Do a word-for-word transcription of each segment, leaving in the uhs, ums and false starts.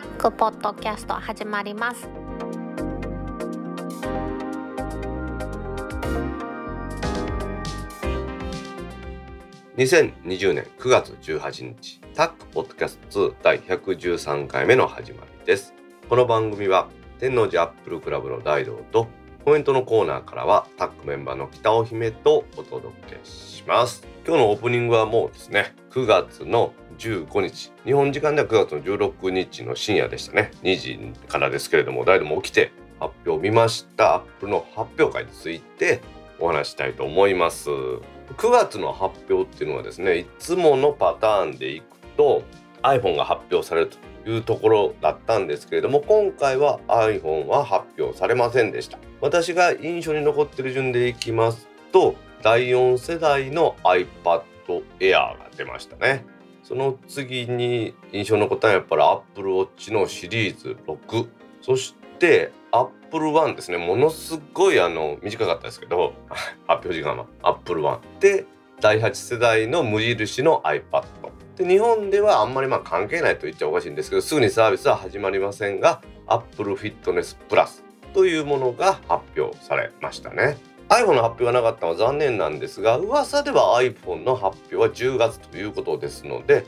タックポッドキャスト始まります。にせんにじゅうねんくがつじゅうはちにち、タックポッドキャストにだいひゃくじゅうさんかいめの始まりです。この番組は天王寺アップルクラブの大道とコメントのコーナーからはタックメンバーの北尾姫とお届けします。今日のオープニングはもうですね、くがつのじゅうごにち、日本時間ではくがつのじゅうろくにちの深夜でしたね。にじからですけれども、誰でも起きて発表を見ました。アップルの発表会についてお話したいと思います。くがつの発表っていうのはですね、いつものパターンでいくと iPhone が発表されるというところだったんですけれども、今回は iPhone は発表されませんでした。私が印象に残ってる順でいきますと、だいよん世代の iPad Air が出ましたね。その次に印象に残ったのはやっぱり Apple Watch のシリーズろく、そしてApple One ですね。ものすごいあの短かったですけど発表時間は Apple One で、だいはち世代の無印の iPad で、日本ではあんまりまあ関係ないと言っちゃおかしいんですけど、すぐにサービスは始まりませんが Apple Fitness Plus というものが発表されましたね。 iPhone の発表がなかったのは残念なんですが、噂では iPhone の発表はじゅうがつということですので、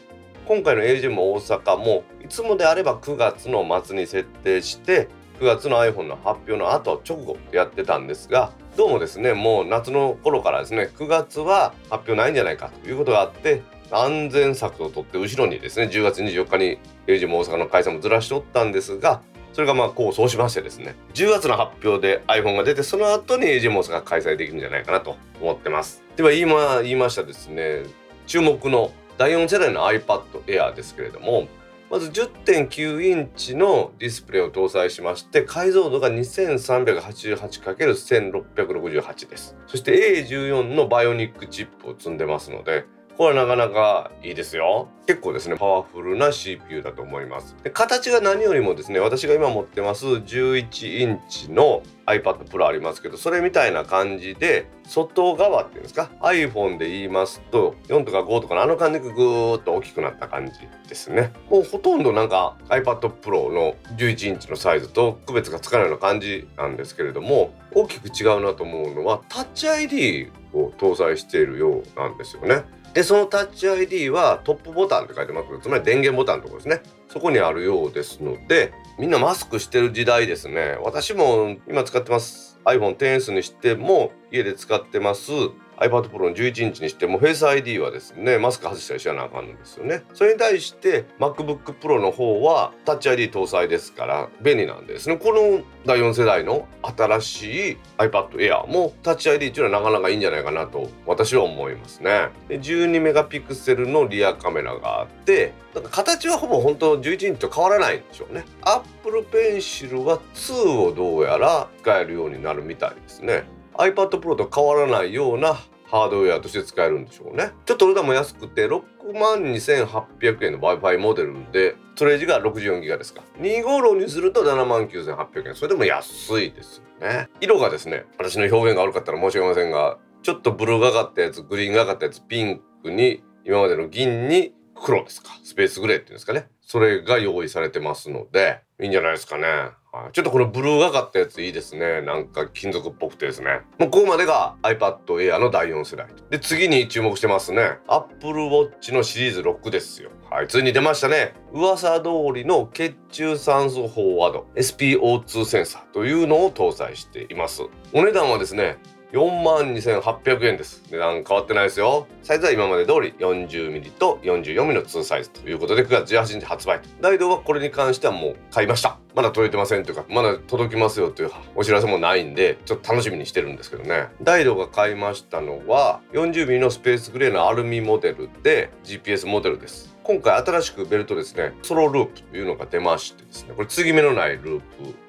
今回の エージェーエム 大阪もいつもであればくがつの末に設定してくがつの iPhone の発表の後直後やってたんですが、どうもですね、もう夏の頃からですね、くがつは発表ないんじゃないかということがあって、安全策を取って後ろにですね、じゅうがつにじゅうよっかに エージェーエム 大阪の開催もずらしておったんですが、それがまあ功を奏しましてですね、じゅうがつの発表で iPhone が出て、その後に エージェーエム 大阪が開催できるんじゃないかなと思ってます。では今言いましたですね、注目のだいよん世代の iPad Air ですけれども、まず じゅってんきゅうインチのディスプレイを搭載しまして、解像度が にせんさんびゃくはちじゅうはちかけるせんろっぴゃくろくじゅうはち です。そして エーじゅうよん のバイオニックチップを積んでますので、これはなかなかいいですよ。結構ですねパワフルな シーピーユー だと思います。で、形が何よりもですね、私が今持ってますじゅういちインチの iPad Pro ありますけど、それみたいな感じで外側っていうんですか、 iPhone で言いますとよんとかごとかのあの感じがぐーっと大きくなった感じですね。もうほとんどなんか iPad Pro のじゅういちインチのサイズと区別がつかないような感じなんですけれども、大きく違うなと思うのはタッチ アイディー を搭載しているようなんですよね。で、そのタッチ アイディー はトップボタンって書いてますけど、つまり電源ボタンのところですね、そこにあるようですので、みんなマスクしてる時代ですね。私も今使ってます アイフォンテンエス にしても、家で使ってます iPad Pro のじゅういちインチにしても、 Face アイディー はですねマスク外したりしなあかんんですよね。それに対して MacBook Pro の方はタッチ アイディー 搭載ですから便利なんですね。このだいよん世代の新しい iPad Air もタッチ アイディー っていうのはなかなかいいんじゃないかなと私は思いますね。で、じゅうにメガピクセルのリアカメラがあって、なんか形はほぼ本当じゅういちインチと変わらないんでしょうね。 Apple Pencil はツーをどうやら使えるようになるみたいですね。iPad Pro と変わらないようなハードウェアとして使えるんでしょうね。ちょっとお値段も安くて ろくまんにせんはっぴゃくえんの Wi-Fi モデルで、ストレージが ろくじゅうよんギガバイト ですか。にひゃくごじゅうにすると ななまんきゅうせんはっぴゃくえん、それでも安いですよね。色がですね、私の表現が悪かったら申し訳ませんが、ちょっとブルーがかったやつ、グリーンがかったやつ、ピンクに今までの銀に黒ですか、スペースグレーっていうんですかね、それが用意されてますのでいいんじゃないですかね。はい、ちょっとこのブルーがかったやついいですね。なんか金属っぽくてですね。もうここまでが iPad Air のだいよん世代で、次に注目してますね、 Apple Watch のシリーズろくですよ。はい、ついに出ましたね。噂通りの血中酸素飽和度 エスピーオーツー センサーというのを搭載しています。お値段はですね よんまんにせんはっぴゃくえんです。値段変わってないですよ。サイズは今まで通り よんじゅうミリ と よんじゅうよんミリ のにサイズということで、くがつじゅうはちにち発売。大道はこれに関してはもう買いました。まだ届いてませんというか、まだ届きますよというお知らせもないんで、ちょっと楽しみにしてるんですけどね。大道が買いましたのは よんじゅうミリ のスペースグレーのアルミモデルで ジーピーエス モデルです。今回新しくベルトですね、ソロループというのが出ましてですね、これ継ぎ目のないルー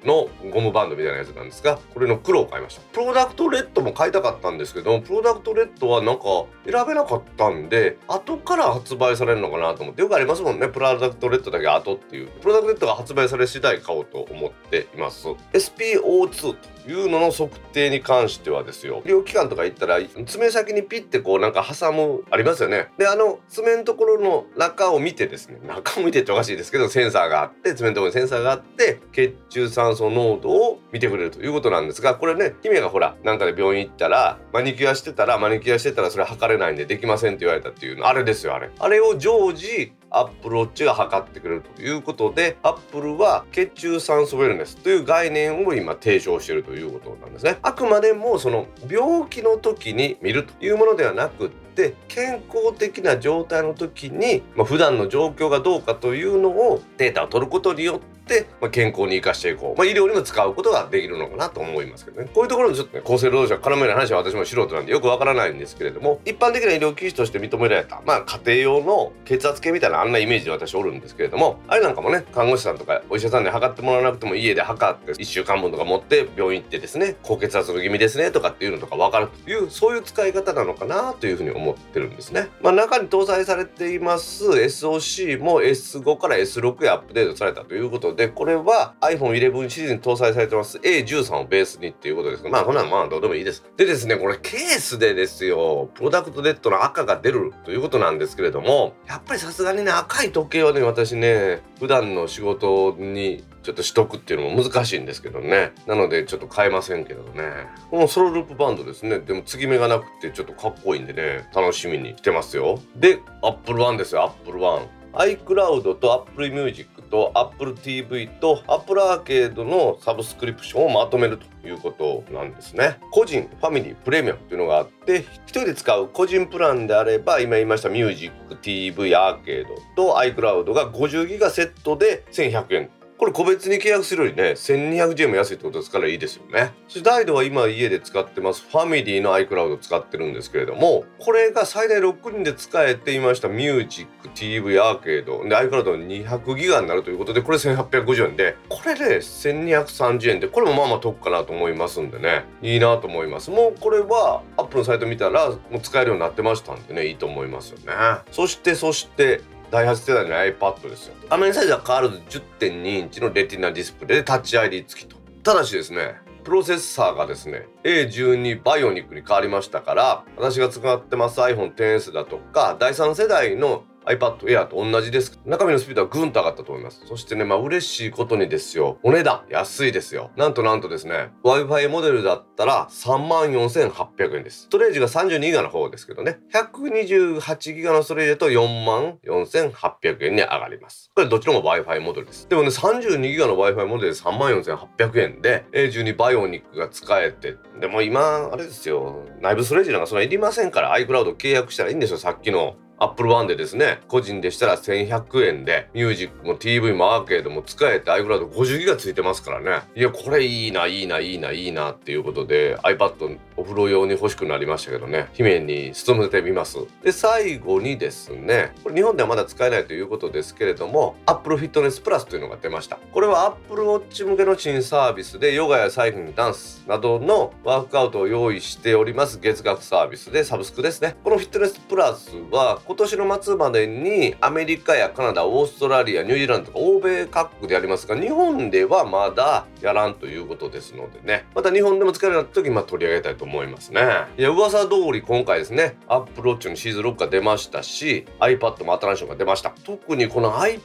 プのゴムバンドみたいなやつなんですが、これの黒を買いました。プロダクトレッドも買いたかったんですけど、プロダクトレッドはなんか選べなかったんで、後から発売されるのかなと思って、よくありますもんね、プロダクトレッドだけ後っていう。プロダクトレッドが発売され次第買おうと思っています。 エスピーオーツー というのの測定に関してはですよ、医療機関とか行ったら爪先にピッてこうなんか挟むありますよね。であの爪のところの中を見てですね、中を見てっておかしいですけど、センサーがあって、爪のところにセンサーがあって血中酸素濃度を見てくれるということなんですが、これね、姫がほらなんかで病院行ったらマニキュアしてたらマニキュアしてたらそれ測れないんでできませんって言われたっていうの、あれですよ、あれあれを常時Apple Watch が測ってくれるということで、 Apple は血中酸素ウェルネスという概念を今提唱しているということなんですね。あくまでもその病気の時に見るというものではなくって、健康的な状態の時に、まあ、普段の状況がどうかというのをデータを取ることによってで、まあ、健康に生かしていこう、まあ、医療にも使うことができるのかなと思いますけどね。こういうところにちょっと、ね、厚生労働省から絡める話は私も素人なんでよくわからないんですけれども、一般的な医療機器として認められた、まあ、家庭用の血圧計みたいなあんなイメージで私おるんですけれども、あれなんかもね、看護師さんとかお医者さんに測ってもらわなくても家で測っていっしゅうかんぶんとか持って病院行ってですね、高血圧の気味ですねとかっていうのとか分かるという、そういう使い方なのかなというふうに思ってるんですね。まあ、中に搭載されています エスオーシー も エスご から エスろく へアップデートされたということで、でこれは アイフォンイレブン シリーズに搭載されてます エーじゅうさん をベースにっていうことですが、まあこんなのまあどうでもいいです。でですね、これケースでですよ、プロダクトレッドの赤が出るということなんですけれども、やっぱりさすがにね、赤い時計はね、私ね普段の仕事にちょっと取得っていうのも難しいんですけどね、なのでちょっと買えませんけどね、このソロループバンドですね、でも継ぎ目がなくてちょっとかっこいいんでね、楽しみにしてますよ。で アップルワン ですよ、 アップルワンiCloud と Apple Music と Apple ティーブイ と Apple Arcade のサブスクリプションをまとめるということなんですね。個人、ファミリー、プレミアムというのがあって、一人で使う個人プランであれば、今言いました Music、ティーブイ、Arcade と iCloud が ごじゅうギガ セットでせんひゃくえん、これ個別に契約するよりね せんにひゃくジェー も安いってことですからいいですよね。そして大度は今家で使ってますファミリーの iCloud を使ってるんですけれども、これが最大ろくにんで使えていました Music、ティーブイ、アーケードで iCloud のにひゃくギガになるということで、これせんはっぴゃくごじゅうえんで、これで、ね、せんにひゃくさんじゅうえんで、これもまあまあ得かなと思いますんでね、いいなと思います。もうこれは Apple のサイト見たらもう使えるようになってましたんでね、いいと思いますよね。そしてそしてだいはちせだいの iPad ですよ。画面サイズは変わらず じゅってんにインチのレティナディスプレイでタッチ アイディー 付きと。ただしですね、プロセッサーがですね エーじゅうに バイオニックに変わりましたから、私が使ってます アイフォンテンエス だとかだいさんせだいのiPad Air と同じです。中身のスピードはぐんと上がったと思います。そしてね、まあ嬉しいことにですよ、お値段安いですよ。なんとなんとですね、 Wi-Fi モデルだったら さんまんよんせんはっぴゃくえんです。ストレージが さんじゅうにギガ の方ですけどね、 ひゃくにじゅうはちギガ のストレージだと よんまんよんせんはっぴゃくえんに上がります。これどちらも Wi-Fi モデルです。でもね、 さんじゅうにギガ の Wi-Fi モデルで さんまんよんせんはっぴゃくえんで エーじゅうに バイオニックが使えて、でも今あれですよ、内部ストレージなんかそんないりませんから iCloud 契約したらいいんですよ。さっきのApple One でですね、個人でしたらせんひゃくえんで Music も ティーブイ もアーケードも使えて iCloud ごじゅうギガ ついてますからね、いやこれいいないいないいないいなっていうことで iPad お風呂用に欲しくなりましたけどね、姫に勤めてみます。で最後にですね、これ日本ではまだ使えないということですけれども、 Apple Fitness Plus というのが出ました。これは Apple Watch 向けの新サービスで、ヨガやサイクリング、ダンスなどのワークアウトを用意しております月額サービスで、サブスクですね。この Fitness Plus は今年の末までにアメリカやカナダ、オーストラリア、ニュージーランドとか欧米各国でやりますが、日本ではまだやらんということですのでね、また日本でも使えるようになった時に、まあ、取り上げたいと思いますね。いや噂通り今回ですね、 Apple Watch のシーズンろくが出ましたし、 iPad も新しいのが出ました。特にこの iPad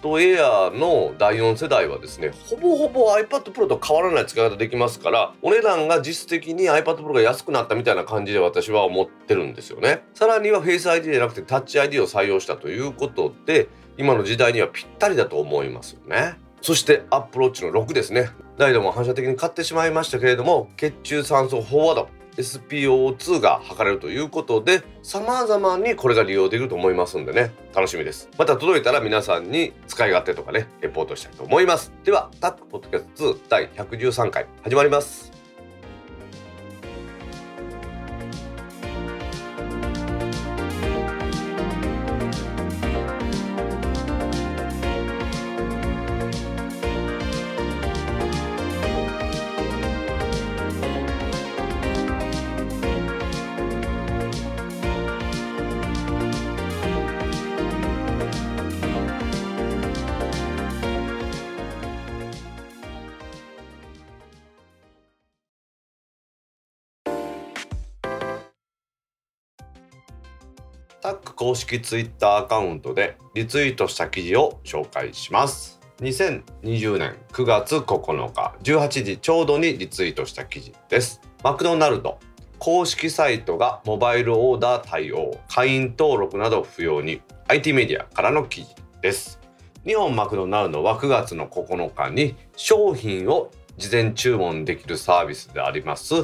Air のだいよんせだいはですね、ほぼほぼ iPad Pro と変わらない使い方できますから、お値段が実質的に iPad Pro が安くなったみたいな感じで私は思ってるんですよね。さらには Face アイディー じゃなくてタッチ アイディー を採用したということで、今の時代にはぴったりだと思いますよね。そしてApple Watchのろくですね、大度も反射的に買ってしまいましたけれども、血中酸素飽和度 エスピーオーツー が測れるということで、様々にこれが利用できると思いますんでね、楽しみです。また届いたら皆さんに使い勝手とかね、レポートしたいと思います。ではタックポッドキャストツーだいひゃくじゅうさんかい始まります。タック公式ツイッターアカウントでリツイートした記事を紹介します。にせんにじゅうねんくがつここのかじゅうはちじちょうどにリツイートした記事です。マクドナルド公式サイトがモバイルオーダー対応、会員登録など不要に、 アイティー メディアからの記事です。日本マクドナルドはくがつのここのかに商品を事前注文できるサービスであります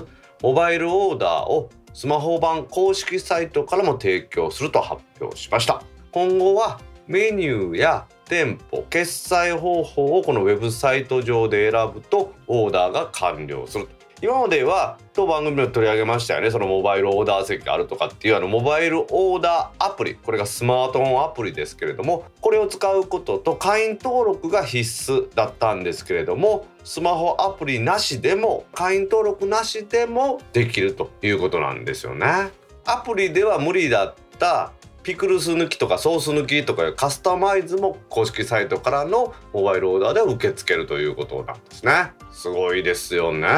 モバイルオーダーをスマホ版公式サイトからも提供すると発表しました。今後はメニューや店舗、決済方法をこのウェブサイト上で選ぶとオーダーが完了する。今までは当番組で取り上げましたよね、そのモバイルオーダー席があるとかっていうあのモバイルオーダーアプリ、これがスマートフォンアプリですけれども、これを使うことと会員登録が必須だったんですけれども、スマホアプリなしでも会員登録なしでもできるということなんですよね。アプリでは無理だったピクルス抜きとかソース抜きとかカスタマイズも公式サイトからのモバイルオーダーで受け付けるということなんですね。すごいですよね。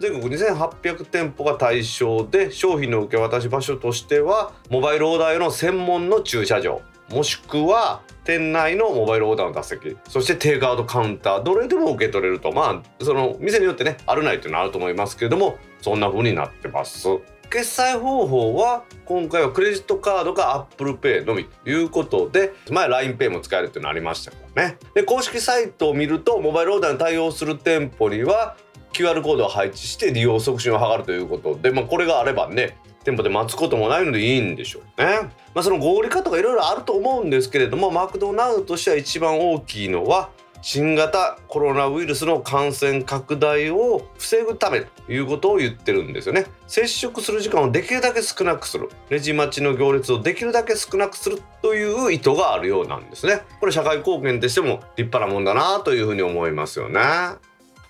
全国にせんはっぴゃくてんぽが対象で、商品の受け渡し場所としてはモバイルオーダー用の専門の駐車場、もしくは店内のモバイルオーダーの打席、そしてテイクアウトカウンター、どれでも受け取れると、まあその店によってねあるないというのはあると思いますけれども、そんな風になってます。決済方法は今回はクレジットカードか Apple Pay のみということで、前 ラインペイ も使えるというのありましたからね。で、公式サイトを見るとモバイルオーダーに対応する店舗にはキューアール コードを配置して利用促進を図るということで、まあ、これがあればね店舗で待つこともないのでいいんでしょうね、まあ、その合理化とかいろいろあると思うんですけれども、マクドナルドとしては一番大きいのは新型コロナウイルスの感染拡大を防ぐためということを言ってるんですよね。接触する時間をできるだけ少なくする、レジ待ちの行列をできるだけ少なくするという意図があるようなんですね。これ社会貢献としても立派なもんだなというふうに思いますよね。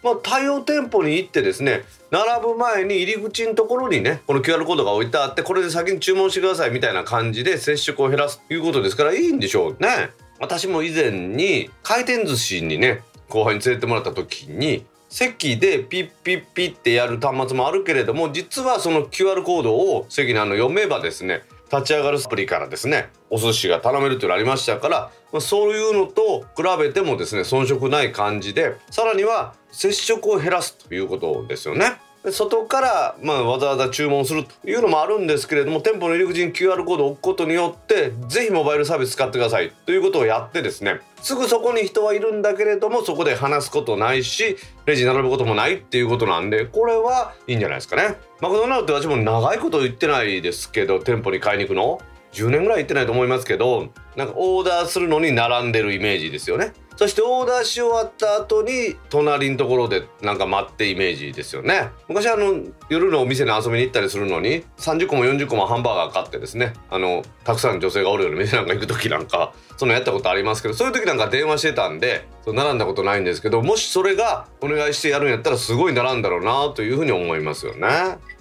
まあ、対応店舗に行ってですね、並ぶ前に入り口のところにねこの キューアール コードが置いてあって、これで先に注文してくださいみたいな感じで接触を減らすということですからいいんでしょうね。私も以前に回転寿司にね後輩に連れてもらった時に、席でピッピッピッってやる端末もあるけれども、実はその キューアール コードを席にあの読めばですね、立ち上がるアプリからですねお寿司が頼めるというのがありましたから、そういうのと比べてもですね遜色ない感じで、さらには接触を減らすということですよね。外から、まあ、わざわざ注文するというのもあるんですけれども、店舗の入り口に キューアール コードを置くことによってぜひモバイルサービス使ってくださいということをやってですね、すぐそこに人はいるんだけれどもそこで話すことないしレジに並ぶこともないっていうことなんで、これはいいんじゃないですかね。マクドナルドって私も長いこと言ってないですけど、店舗に買いに行くのじゅうねんぐらい行ってないと思いますけど、なんかオーダーするのに並んでるイメージですよね。そしてオーダーし終わった後に隣のところでなんか待ってイメージですよね。昔あの夜のお店に遊びに行ったりするのにさんじゅっこもよんじゅっこもハンバーガー買ってですね、あのたくさんの女性がおるような店なんか行く時なんかそのやったことありますけど、そういう時なんか電話してたんでそ並んだことないんですけど、もしそれがお願いしてやるんやったらすごい並んだろうなというふうに思いますよね。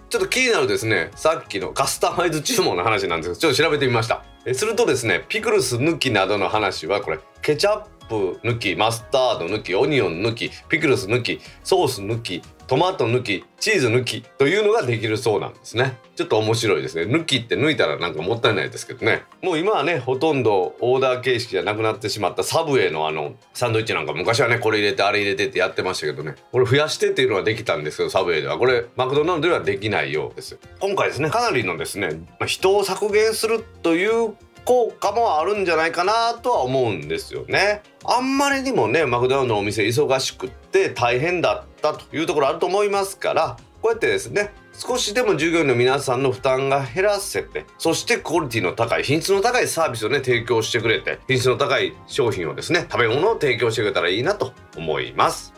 ちょっと気になるですね、さっきのカスタマイズ注文の話なんですけど、ちょっと調べてみました。えするとですね、ピクルス抜きなどの話はこれケチャップ抜き、マスタード抜き、オニオン抜き、ピクルス抜き、ソース抜き、トマト抜き、チーズ抜きというのができるそうなんですね。ちょっと面白いですね。抜きって抜いたらなんかもったいないですけどね。もう今はねほとんどオーダー形式じゃなくなってしまったサブウェイのあのサンドイッチなんか昔はねこれ入れてあれ入れてってやってましたけどね、これ増やしてっていうのはできたんですけど、サブウェイではこれマクドナルドではできないようです。今回ですねかなりのですね人を削減するという効果もあるんじゃないかなとは思うんですよね。あんまりにもねマクドナルドのお店忙しくって大変だったというところあると思いますから、こうやってですね少しでも従業員の皆さんの負担が減らせて、そしてクオリティの高い品質の高いサービスをね提供してくれて、品質の高い商品をですね食べ物を提供してくれたらいいなと思います。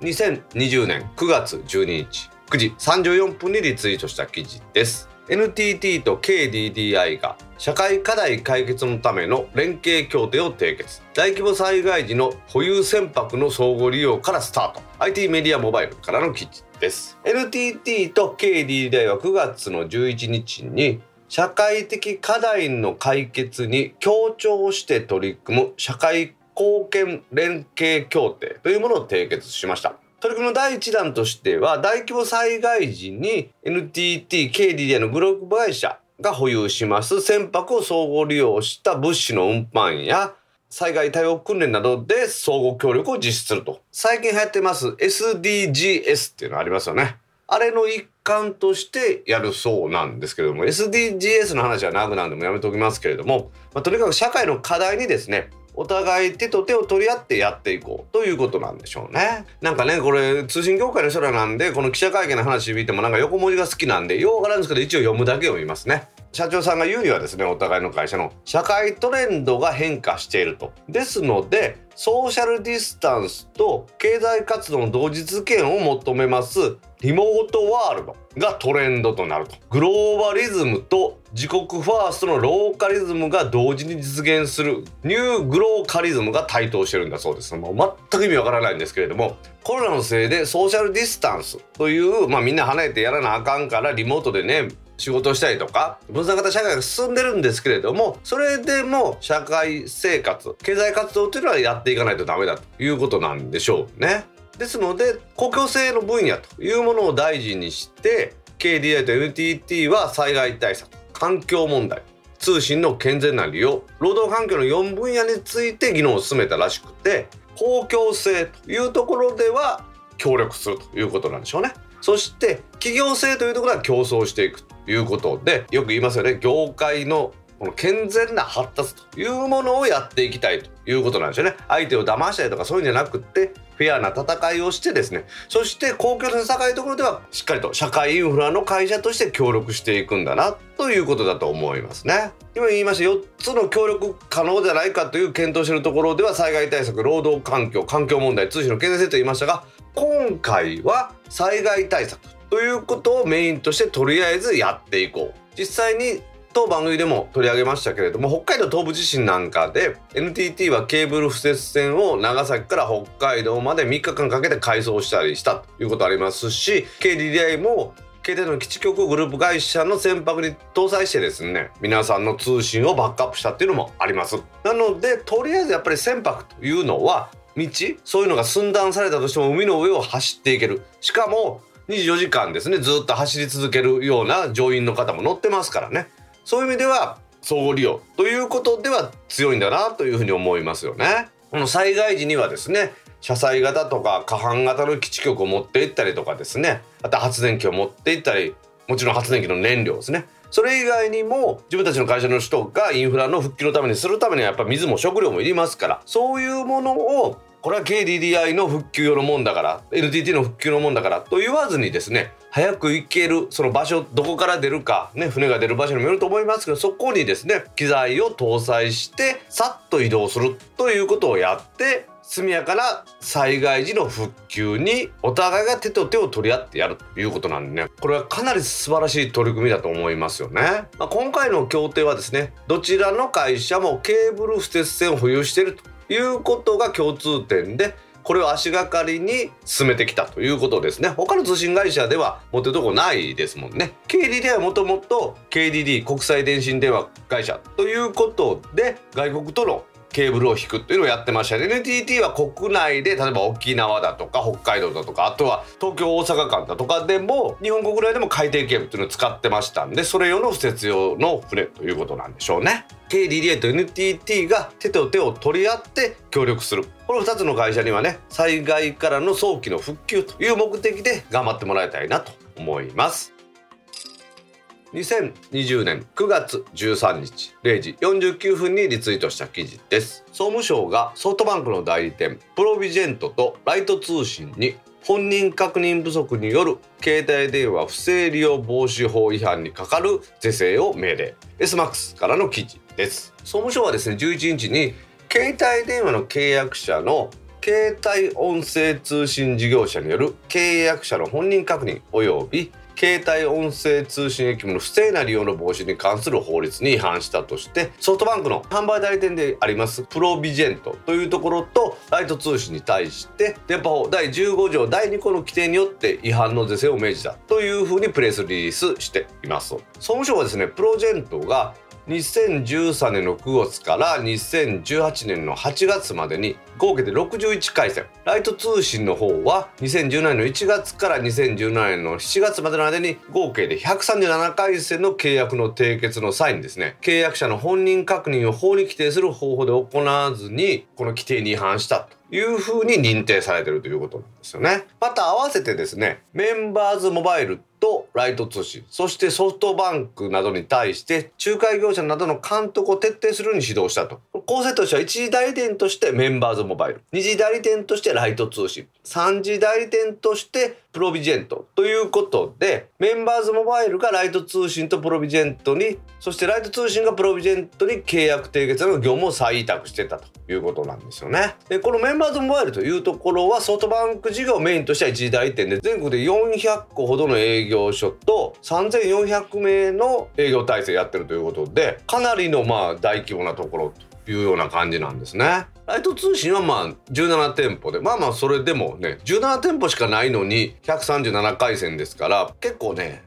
にせんにじゅうねんくがつじゅうににちくじさんじゅうよんぷんにリツイートした記事です。エヌティーティー と ケーディーディーアイ が社会課題解決のための連携協定を締結、大規模災害時の保有船舶の相互利用からスタート、 アイティー メディアモバイルからの記事です。 エヌティーティー と ケーディーディーアイ はくがつのじゅういちにちに社会的課題の解決に協調して取り組む社会貢献連携協定というものを締結しました。取り組みの第一弾としては、大規模災害時に エヌティーティー、ケーディーディーアイ のグループ会社が保有します船舶を相互利用した物資の運搬や災害対応訓練などで相互協力を実施すると。最近流行ってます エスディージーエス っていうのありますよね。あれの一環としてやるそうなんですけれども、 エスディージーエス の話は長くなんでもやめておきますけれども、まあ、とにかく社会の課題にですねお互い手と手を取り合ってやっていこうということなんでしょうね。なんかねこれ通信業界の人らなんでこの記者会見の話見てもなんか横文字が好きなんでようわからんですけど一応読むだけ読みますね。社長さんが言うにはですねお互いの会社の社会トレンドが変化していると。ですのでソーシャルディスタンスと経済活動の同時実現を求めますリモートワールドがトレンドとなると。グローバリズムと自国ファーストのローカリズムが同時に実現するニューグローカリズムが台頭してるんだそうです。もう全く意味わからないんですけれども、コロナのせいでソーシャルディスタンスという、まあ、みんな離れてやらなあかんからリモートでね仕事したりとか分散型社会が進んでるんですけれども、それでも社会生活経済活動というのはやっていかないとダメだということなんでしょうね。ですので公共性の分野というものを大事にして ケーディーディーアイ と エヌティーティー は災害対策、環境問題、通信の健全な利用、労働環境のよん分野について議論を進めたらしくて、公共性というところでは協力するということなんでしょうね。そして企業性というところは競争していくということで、よく言いますよね、業界のこの健全な発達というものをやっていきたいということなんですよね。相手を騙したりとかそういうんじゃなくてフェアな戦いをしてですね、そして公共の高いところではしっかりと社会インフラの会社として協力していくんだなということだと思いますね。今言いましたよっつの協力可能じゃないかという検討しているところでは災害対策、労働環境、環境問題、通信の経済性と言いましたが、今回は災害対策ということをメインとしてとりあえずやっていこう。実際に当番組でも取り上げましたけれども、北海道東部地震なんかで エヌティーティー はケーブル敷設線を長崎から北海道までみっかかんかけて改装したりしたということありますし、 ケーディーディーアイ も携帯の基地局グループ会社の船舶に搭載してですね皆さんの通信をバックアップしたっていうのもあります。なのでとりあえずやっぱり船舶というのは道、そういうのが寸断されたとしても海の上を走っていける、しかもにじゅうよじかんですねずっと走り続けるような乗員の方も乗ってますからね。そういう意味では相互利用ということでは強いんだなというふうに思いますよね。この災害時にはですね車載型とか可搬型の基地局を持っていったりとかですね、あと発電機を持っていったり、もちろん発電機の燃料ですね、それ以外にも自分たちの会社の人がインフラの復帰のためにするためにはやっぱり水も食料もいりますから、そういうものをこれは ケーディーディーアイ の復旧用のもんだから エヌティーティー の復旧のもんだからと言わずにですね、早く行けるその場所、どこから出るかね、船が出る場所にもよると思いますけど、そこにですね機材を搭載してさっと移動するということをやって速やかな災害時の復旧にお互いが手と手を取り合ってやるということなんでね、これはかなり素晴らしい取り組みだと思いますよね。まあ、今回の協定はですねどちらの会社もケーブル敷設線を保有しているということが共通点で、これを足がかりに進めてきたということですね。他の通信会社では持ってるとこないですもんね。 ケーディーディーアイ はもともと ケーディーディー 国際電信電話会社ということで外国とのケーブルを引くというのをやってましたね。 エヌティーティー は国内で例えば沖縄だとか北海道だとかあとは東京大阪間だとかでも日本国内でも海底ケーブルというのを使ってましたんで、それ用の敷設用の船ということなんでしょうね。 ケーディーディーアイ と エヌティーティー が手と手を取り合って協力する、このふたつの会社にはね災害からの早期の復旧という目的で頑張ってもらいたいなと思います。にせんにじゅうねんくがつじゅうさんにちれいじよんじゅうきゅうふんにリツイートした記事です。総務省がソフトバンクの代理店プロビジェントとライト通信に本人確認不足による携帯電話不正利用防止法違反にかかる是正を命令、 エスマックス からの記事です。総務省はですねじゅういちにちに携帯電話の契約者の携帯音声通信事業者による契約者の本人確認及び携帯音声通信駅務の不正な利用の防止に関する法律に違反したとして、ソフトバンクの販売代理店でありますプロビジェントというところとライト通信に対して電波法だいじゅうごじょうだいにこの規定によって違反の是正を命じたというふうにプレスリリースしています。総務省はですねプロジェントがにせんじゅうさんねんのくがつからにせんじゅうはちねんのはちがつまでに合計でろくじゅういちかいせん、ライト通信の方はにせんじゅうななねんのいちがつからにせんじゅうななねんのしちがつまでの間に合計でひゃくさんじゅうななかいせんの契約の締結の際にですね、契約者の本人確認を法に規定する方法で行わずにこの規定に違反したというふうに認定されているということなんですよね。また合わせてですね、メンバーズモバイルとライト通信、そしてソフトバンクなどに対して仲介業者などの監督を徹底するように指導したと。構成としては、一次代理店としてメンバーズモバイル、二次代理店としてライト通信、三次代理店としてプロビジェントということで、メンバーズモバイルがライト通信とプロビジェントに、そしてライト通信がプロビジェントに契約締結の業務を再委託してたということなんですよね。でこのメンバーズモバイルというところは、ソフトバンク事業をメインとした一次代理店で、全国でよんひゃっこほどの営業所とさんぜんよんひゃくめいの営業体制やってるということで、かなりのまあ大規模なところというような感じなんですね。ライト通信はまあじゅうななてんぽで、まあまあそれでもね、じゅうななてんぽしかないのにひゃくさんじゅうななかいせんですから、結構ね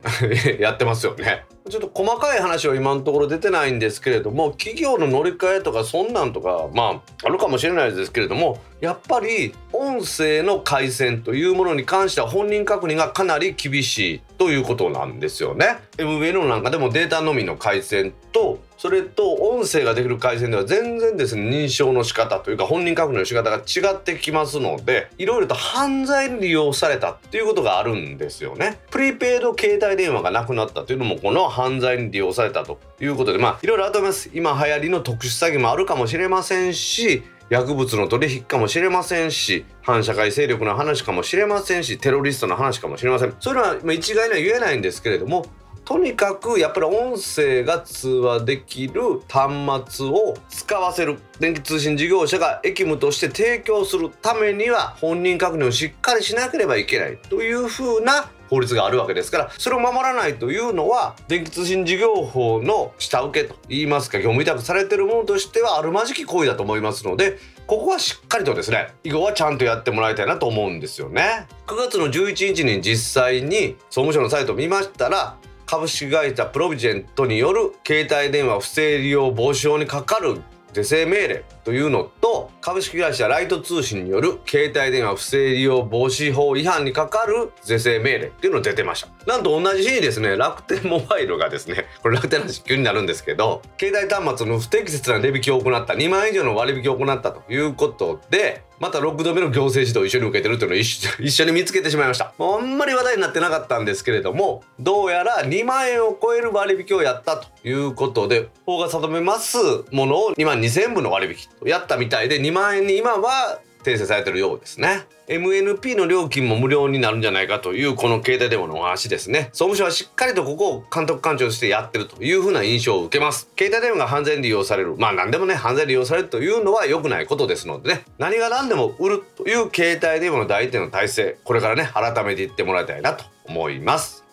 やってますよね。ちょっと細かい話は今のところ出てないんですけれども、企業の乗り換えとかそんなんとかまああるかもしれないですけれども、やっぱり音声の回線というものに関しては本人確認がかなり厳しいということなんですよね。 エムビーエヌ なんかでもデータのみの回線と、それと音声ができる回線では全然ですね、認証の仕方というか本人確認の仕方が違ってきますので、いろいろと犯罪に利用されたっていうことがあるんですよね。プリペイド携帯電話がなくなったというのもこの犯罪に利用されたということで、まあいろいろあると思います。今流行りの特殊詐欺もあるかもしれませんし、薬物の取引かもしれませんし、反社会勢力の話かもしれませんし、テロリストの話かもしれません。そういうのは一概には言えないんですけれども、とにかくやっぱり音声が通話できる端末を使わせる、電気通信事業者が役務として提供するためには本人確認をしっかりしなければいけないというふうな法律があるわけですから、それを守らないというのは電気通信事業法の下請けといいますか、業務委託されているものとしてはあるまじき行為だと思いますので、ここはしっかりとですね、以後はちゃんとやってもらいたいなと思うんですよね。くがつのじゅういちにちに実際に総務省のサイトを見ましたら、株式会社プロビジェントによる携帯電話不正利用防止法にかかる是正命令というのと、株式会社ライト通信による携帯電話不正利用防止法違反にかかる是正命令っていうのが出てました。なんと同じ日にですね、楽天モバイルがですね、これ楽天の話急になるんですけど、携帯端末の不適切な値引きを行った、にまんえん以上の割引を行ったということで、またろくどめの行政指導を一緒に受けてるというのを一緒に見つけてしまいました。あんまり話題になってなかったんですけれども、どうやらにまんえんを超える割引をやったということで、法が定めますものをにまんにせんえんぶんの割引とやったみたいで、にまんえんに今は訂正されてるようですね。 エムエヌピー の料金も無料になるんじゃないかというこの携帯電話のお話ですね。総務省はしっかりとここを監督官庁としてやってるというふうな印象を受けます。携帯電話が犯罪に利用される、まあ何でもね、犯罪利用されるというのは良くないことですのでね、何が何でも売るという携帯電話の代理店の体制、これからね改めて言ってもらいたいなと思います。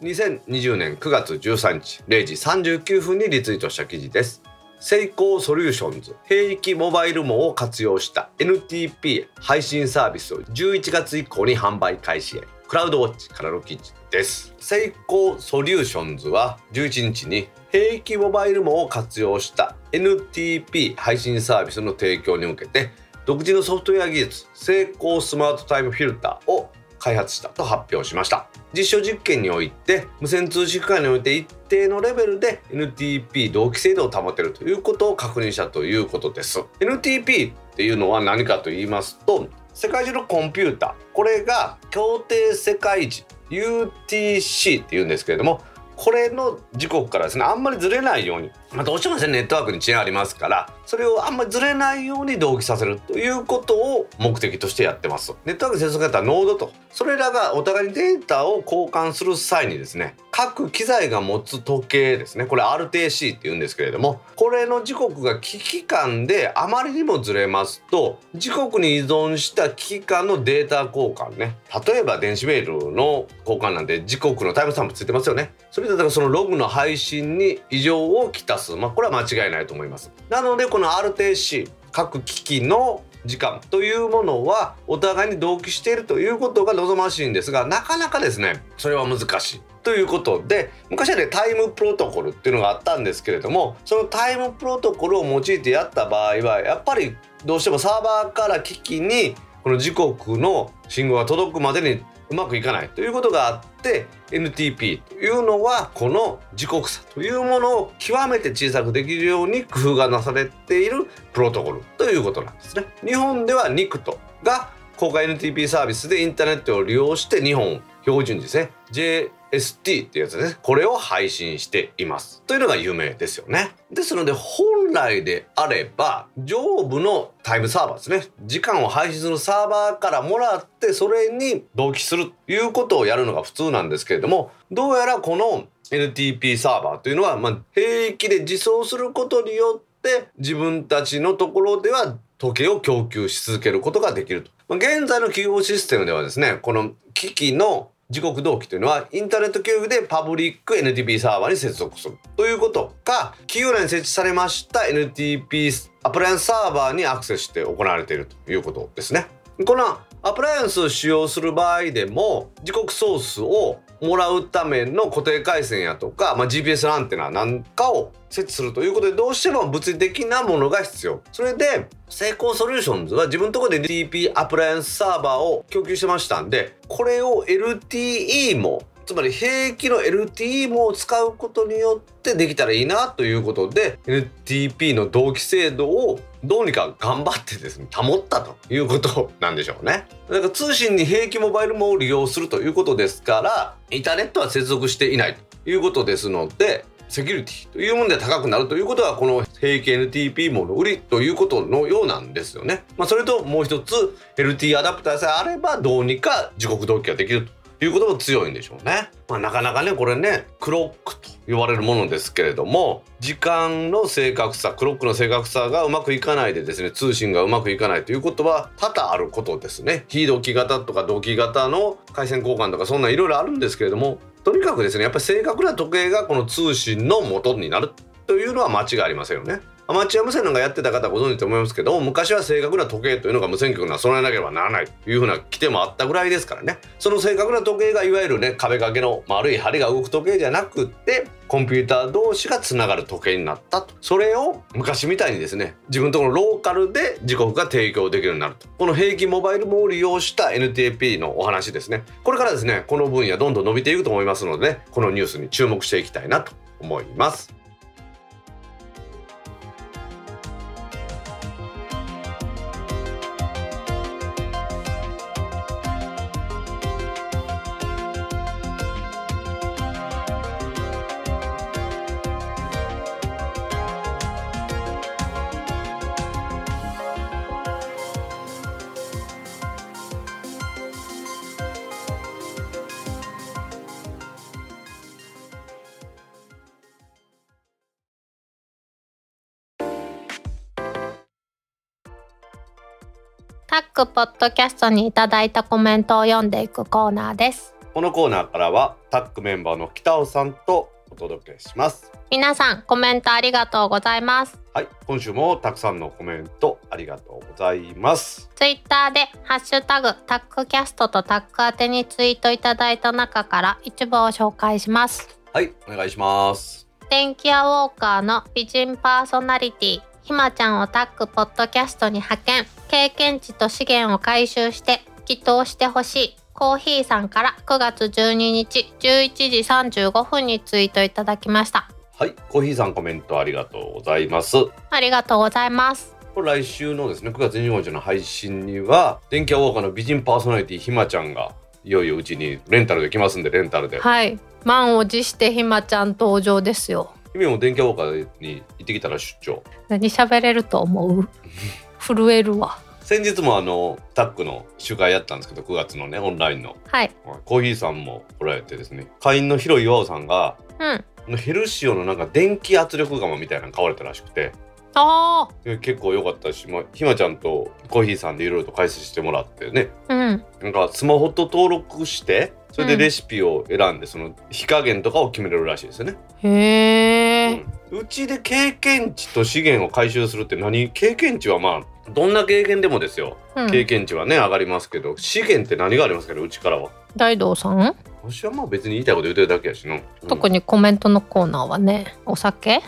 にせんにじゅうねんくがつじゅうさんにちれいじさんじゅうきゅうふんにリツイートした記事です。セイコーソリューションズ兵役モバイル網を活用した エヌティーピー 配信サービスをじゅういちがつ以降に販売開始へ、クラウドウォッチからの記事です。セイコーソリューションズはじゅういちにちに兵役モバイル網を活用した エヌティーピー 配信サービスの提供に向けて、独自のソフトウェア技術セイコースマートタイムフィルターを開発したと発表しました。実証実験において、無線通信区間において一定のレベルで エヌティーピー 同期精度を保てるということを確認したということです。 エヌティーピー っていうのは何かと言いますと、世界中のコンピュータ、これが協定世界時 ユーティーシー っていうんですけれども、これの時刻からですね、あんまりずれないように、まあ、どうしてもですねネットワークに遅延ありますから、それをあんまりずれないように同期させるということを目的としてやってます。ネットワーク接続されたノードと、それらがお互いにデータを交換する際にですね、各機材が持つ時計ですね、これ アールティーシー っていうんですけれども、これの時刻が機器間であまりにもずれますと、時刻に依存した機器間のデータ交換ね、例えば電子メールの交換なんで時刻のタイムスタンプついてますよね。それでだからそのログの配信に異常をきたす、まあ、これは間違いないと思います。なのでこの アールティーシー、各機器の時間というものはお互いに同期しているということが望ましいんですが、なかなかですねそれは難しいということで、昔はねタイムプロトコルっていうのがあったんですけれども、そのタイムプロトコルを用いてやった場合はやっぱりどうしてもサーバーから機器にこの時刻の信号が届くまでにうまくいかないということがあって、 エヌティーピー というのはこの時刻差というものを極めて小さくできるように工夫がなされているプロトコルということなんですね。日本では ニクト が公開 エヌティーピー サービスでインターネットを利用して日本標準時ですね ジェイエスティー っていうやつですね、これを配信していますというのが有名ですよね。ですので本来であれば上部のタイムサーバーですね、時間を配信するサーバーからもらってそれに同期するということをやるのが普通なんですけれども、どうやらこの エヌティーピー サーバーというのはまあ平域で自走することによって自分たちのところでは時計を供給し続けることができると。まあ、現在の企業システムではですね、この機器の時刻同期というのはインターネット経由でパブリック エヌティーピー サーバーに接続するということか、企業内に設置されました エヌティーピー アプライアンスサーバーにアクセスして行われているということですね。このアプライアンスを使用する場合でも時刻ソースをもらうための固定回線やとか、まあ、ジーピーエス のアンテナなんかを設置するということで、どうしても物理的なものが必要。それでセイコーソリューションズは自分のところで エヌティーピー アプライアンスサーバーを供給してましたんで、これを エルティーイー もつまり兵役の エルティーイー も使うことによってできたらいいなということで エヌティーピー の同期制度をどうにか頑張ってですね保ったということなんでしょうね。だから通信に兵器モバイルも利用するということですから、インターネットは接続していないということですので、セキュリティというもので高くなるということはこの兵器 エヌティーピー もの売りということのようなんですよね。まあ、それともう一つ エルティーイー アダプターさえあればどうにか時刻同期ができるということも強いんでしょうね。まあ、なかなかねこれねクロックと呼ばれるものですけれども、時間の正確さ、クロックの正確さがうまくいかないでですね通信がうまくいかないということは多々あることですね。非同期型とか同期型の回線交換とかそんないろいろあるんですけれども、とにかくですねやっぱり正確な時計がこの通信の元になるというのは間違いありませんよね。アマチュア無線なんかやってた方ご存知と思いますけど、昔は正確な時計というのが無線局には備えなければならないというふうな規定もあったぐらいですからね。その正確な時計がいわゆるね壁掛けの丸い針が動く時計じゃなくて、コンピューター同士がつながる時計になったと。それを昔みたいにですね自分のところのローカルで時刻が提供できるようになると。この兵器モバイル網を利用した エヌティーピー のお話ですね。これからですねこの分野どんどん伸びていくと思いますので、このニュースに注目していきたいなと思います。各ポッドキャストにいただいたコメントを読んでいくコーナーです。このコーナーからはタッグメンバーの北尾さんとお届けします。皆さんコメントありがとうございます。はい、今週もたくさんのコメントありがとうございます。ツイッターでハッシュタグタッグキャストとタッグ宛てにツイートいただいた中から一部を紹介します。はい、お願いします。電気屋ウォーカーの美人パーソナリティひまちゃんをタッグポッドキャストに派遣、経験値と資源を回収して寄投してほしい。コーヒーさんからくがつじゅうににちじゅういちじさんじゅうごふんにツイートいただきました。はい、コーヒーさんコメントありがとうございます。ありがとうございます。来週のですねくがつにじゅうごにちの配信には電気屋ウォーカーの美人パーソナリティひまちゃんがいよいようちにレンタルできますんで、レンタルではい満を持してひまちゃん登場ですよ。君も電気屋ウォーカーに行ってきたら出張。何喋れると思う？震えるわ。先日もあのタッグの集会やったんですけど、くがつのねオンラインの、はい、コーヒーさんも来られてですね、会員の広い岩尾さんが、うん、ヘルシオのなんか電気圧力釜みたいなの買われたらしくて、あ結構良かったし、まあ、ひまちゃんとコーヒーさんでいろいろと解説してもらってね、うん、なんかスマホと登録してそれでレシピを選んでその火加減とかを決めれるらしいですよね。へー、うん、うちで経験値と資源を回収するって何？経験値はまあどんな経験でもですよ、うん、経験値はね上がりますけど、資源って何がありますかね。うちからは大道さん、私はまあ別に言いたいこと言ってるだけやしの、うん、特にコメントのコーナーはね、お酒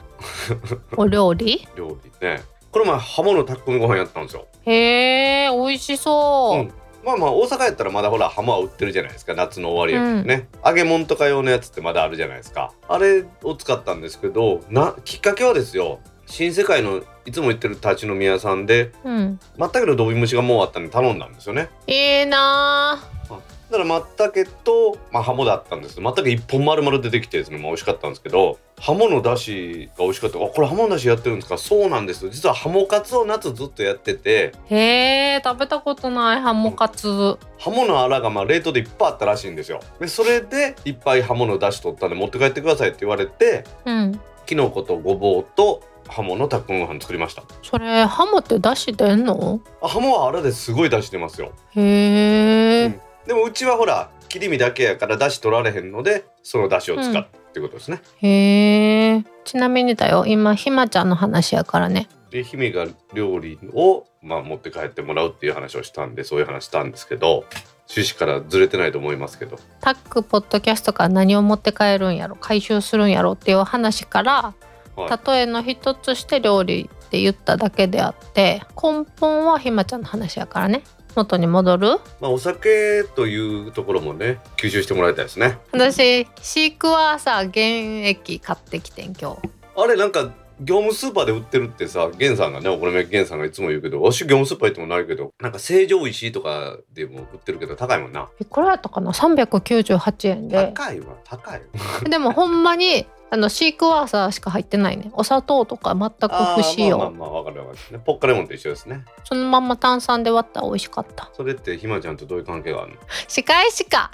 お料理料理ね、これもハモの炊き込みご飯やったんですよ。へー、美味しそう、うん。まあまあ大阪やったらまだほらハモは売ってるじゃないですか、夏の終わりやけどね、うん、揚げ物とか用のやつってまだあるじゃないですか。あれを使ったんですけどな、きっかけはですよ、新世界のいつも行ってる立ち飲み屋さんで、うん、まったけのドビムシがもうあったんで頼んだんですよね。いいなぁ。だからまったけと、まあ、ハモだったんです。まったけいっぽん丸々出てきてですね、まあ、美味しかったんですけど、ハモのだしが美味しかった。あ、これハモのだしやってるんですか。そうなんですよ、実はハモカツを夏ずっとやってて。へー、食べたことないハモカツ、うん、ハモのアラがまあ冷凍でいっぱいあったらしいんですよ。でそれでいっぱいハモのだし取ったんで持って帰ってくださいって言われて、うん、キノコとごぼうとハモのタックンご飯作りました。それハモって出汁出んの？あ、ハモはアラですごい出汁出ますよ。へー、うん、でもうちはほら切り身だけやから出汁取られへんので、その出汁を使う、うん、ってことですね。へー。ちなみにだよ、今ひまちゃんの話やからね。で姫が料理を、まあ、持って帰ってもらうっていう話をしたんで、そういう話したんですけど、趣旨からずれてないと思いますけど、タックポッドキャストから何を持って帰るんやろ、回収するんやろっていう話から例えの一つして料理って言っただけであって、根本はひまちゃんの話やからね。元に戻る、まあ、お酒というところもね吸収してもらいたいですね。私シークワーサー原液買ってきてん今日。あれなんか業務スーパーで売ってるってさ、ゲンさんがね、お好み焼きゲンさんがいつも言うけど、私業務スーパー行ってもないけど、なんか成城石井とかでも売ってるけど高いもんな。いくらやったかな、さんびゃくきゅうじゅうはちえんで。高いわ、高いわでもほんまにあのシークワーサーしか入ってないね。お砂糖とか全く不使用。あ、まあまあまあ分かる分かる、ね、ポッカレモンと一緒ですね。そのまま炭酸で割ったら美味しかった。それってひまちゃんとどういう関係があるの？歯科医師か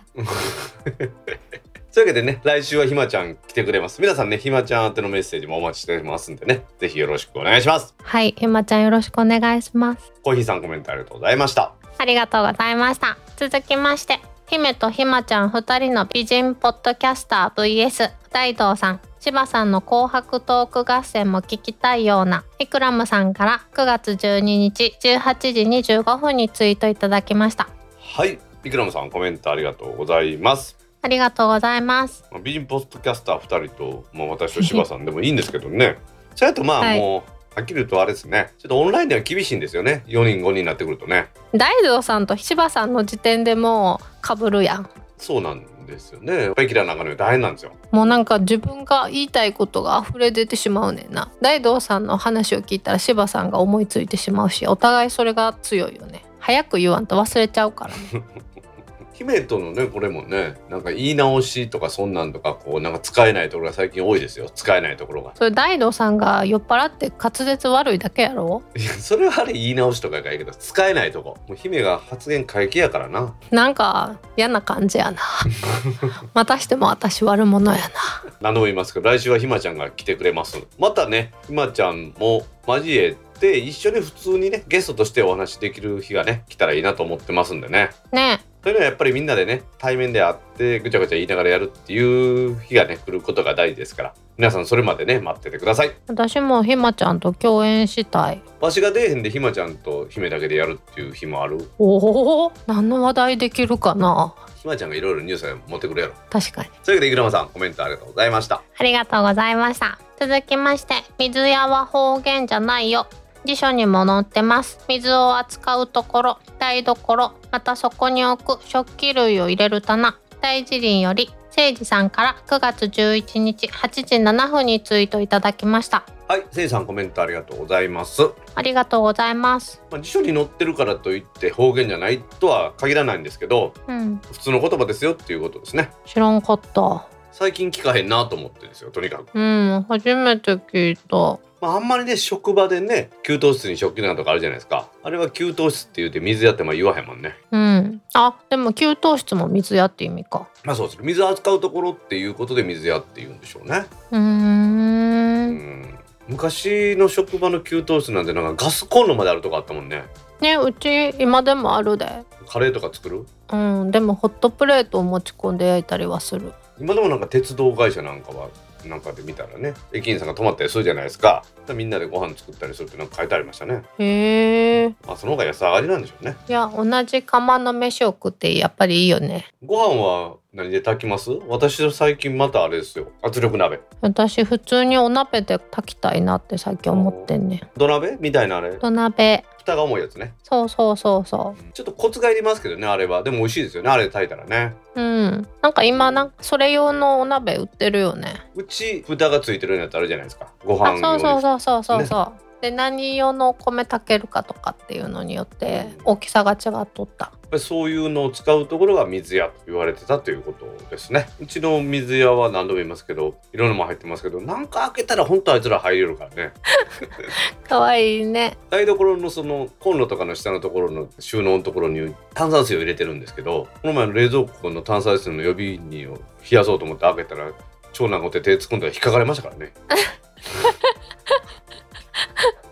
というわけでね、来週はひまちゃん来てくれます。皆さんね、ひまちゃん宛てのメッセージもお待ちしてますんでね、ぜひよろしくお願いします。はい、ひまちゃんよろしくお願いします。コーヒーさんコメントありがとうございました。ありがとうございました。続きまして、姫とひまちゃんふたりの美人ポッドキャスター ブイエス 大道さん、柴さんの紅白トーク合戦も聞きたいようなイクラムさんからくがつじゅうににちじゅうはちじにじゅうごふんにツイートいただきました。はい、イクラムさんコメントありがとうございます。ありがとうございます。美人ポッドキャスターふたりと、まあ、私と柴さんでもいいんですけどねそれとまあ、はい、もうはっきり言うとあれですね、ちょっとオンラインでは厳しいんですよね、よにんごにんになってくるとね。大道さんと柴さんの時点でもう被るやん。そうなんですよね、やっぱりキラーなんかの大変なんですよ。もうなんか自分が言いたいことが溢れ出てしまうねんな。大道さんの話を聞いたら柴さんが思いついてしまうし、お互いそれが強いよね。早く言わんと忘れちゃうからね姫とのね、これもね、なんか言い直しとかそんなんとか、こうなんか使えないところが最近多いですよ。使えないところが。それ大道さんが酔っ払って滑舌悪いだけやろ。いや、それはあれ言い直しとかがいいけど、使えないとこ。もう姫が発言過激やからな。なんか嫌な感じやな。またしても私悪者やな。何度も言いますけど、来週はひまちゃんが来てくれます。またね、ひまちゃんも交えて。で一緒に普通にねゲストとしてお話できる日がね来たらいいなと思ってますんでね。ね。というのはやっぱりみんなでね対面で会ってぐちゃぐちゃ言いながらやるっていう日がね来ることが大事ですから、皆さんそれまでね待っててください。私もひまちゃんと共演したい。わしが出えへんでひまちゃんと姫だけでやるっていう日もある。おお、何の話題できるかな。ひまちゃんがいろいろニュース持ってくるやろ。確かに。というわけでイクラマさんコメントありがとうございました。ありがとうございました。続きまして、水屋は方言じゃないよ。辞書にも載ってます。水を扱うところ、台所、またそこに置く食器類を入れる棚、大辞林より。聖司さんからくがつじゅういちにちはちじななふんにツイートいただきました。はい、聖司さんコメントありがとうございます。ありがとうございます。まあ、辞書に載ってるからといって方言じゃないとは限らないんですけど、うん、普通の言葉ですよっていうことですね。知らんかった、最近聞かへんなと思ってですよ、とにかく。うん、初めて聞いた。まあ、あんまりね職場でね給湯室に食器なんとかあるじゃないですか。あれは給湯室って言うて水やってまあ言わへんもんね。うん。あ、でも給湯室も水やって意味か。まあそうですね、水扱うところっていうことで水やって言うんでしょうね。うーん、うん。昔の職場の給湯室なんてなんかガスコンロまであるとこあったもんね。ね、うち今でもあるで。カレーとか作る？うん、でもホットプレートを持ち込んで焼いたりはする。今でもなんか鉄道会社なんかはなんかで見たらね、駅員さんが泊まったりするじゃないですか。みんなでご飯作ったりするってなんか書いてありましたね。へー、まあ、その方が安上がりなんでしょうね。いや、同じ釜の飯を食ってやっぱりいいよね。ご飯は何で炊きます？私最近またあれですよ、圧力鍋。私普通にお鍋で炊きたいなって最近思ってんね。土鍋みたいなあれ。土鍋。蓋が重いやつね。そうそうそうそう。ちょっとコツがいりますけどね、あれは。でも美味しいですよね、あれで炊いたらね。うん。なんか今なんかそれ用のお鍋売ってるよね。うち蓋がついてるやつあるじゃないですか。ご飯用に。あ、そうそうそうそうそう。ね、で何用のお米炊けるかとかっていうのによって大きさが違っとった。そういうのを使うところが水屋と言われてたということですね。うちの水屋は何度も言いますけど、いろんなも入ってますけど、なんか開けたら本当あいつら入れるからね。かわいいね。台所のそのコンロとかの下のところの収納のところに炭酸水を入れてるんですけど、この前の冷蔵庫の炭酸水の予備にを冷やそうと思って開けたら、長男が手突っ込んだら引っかかれましたからね。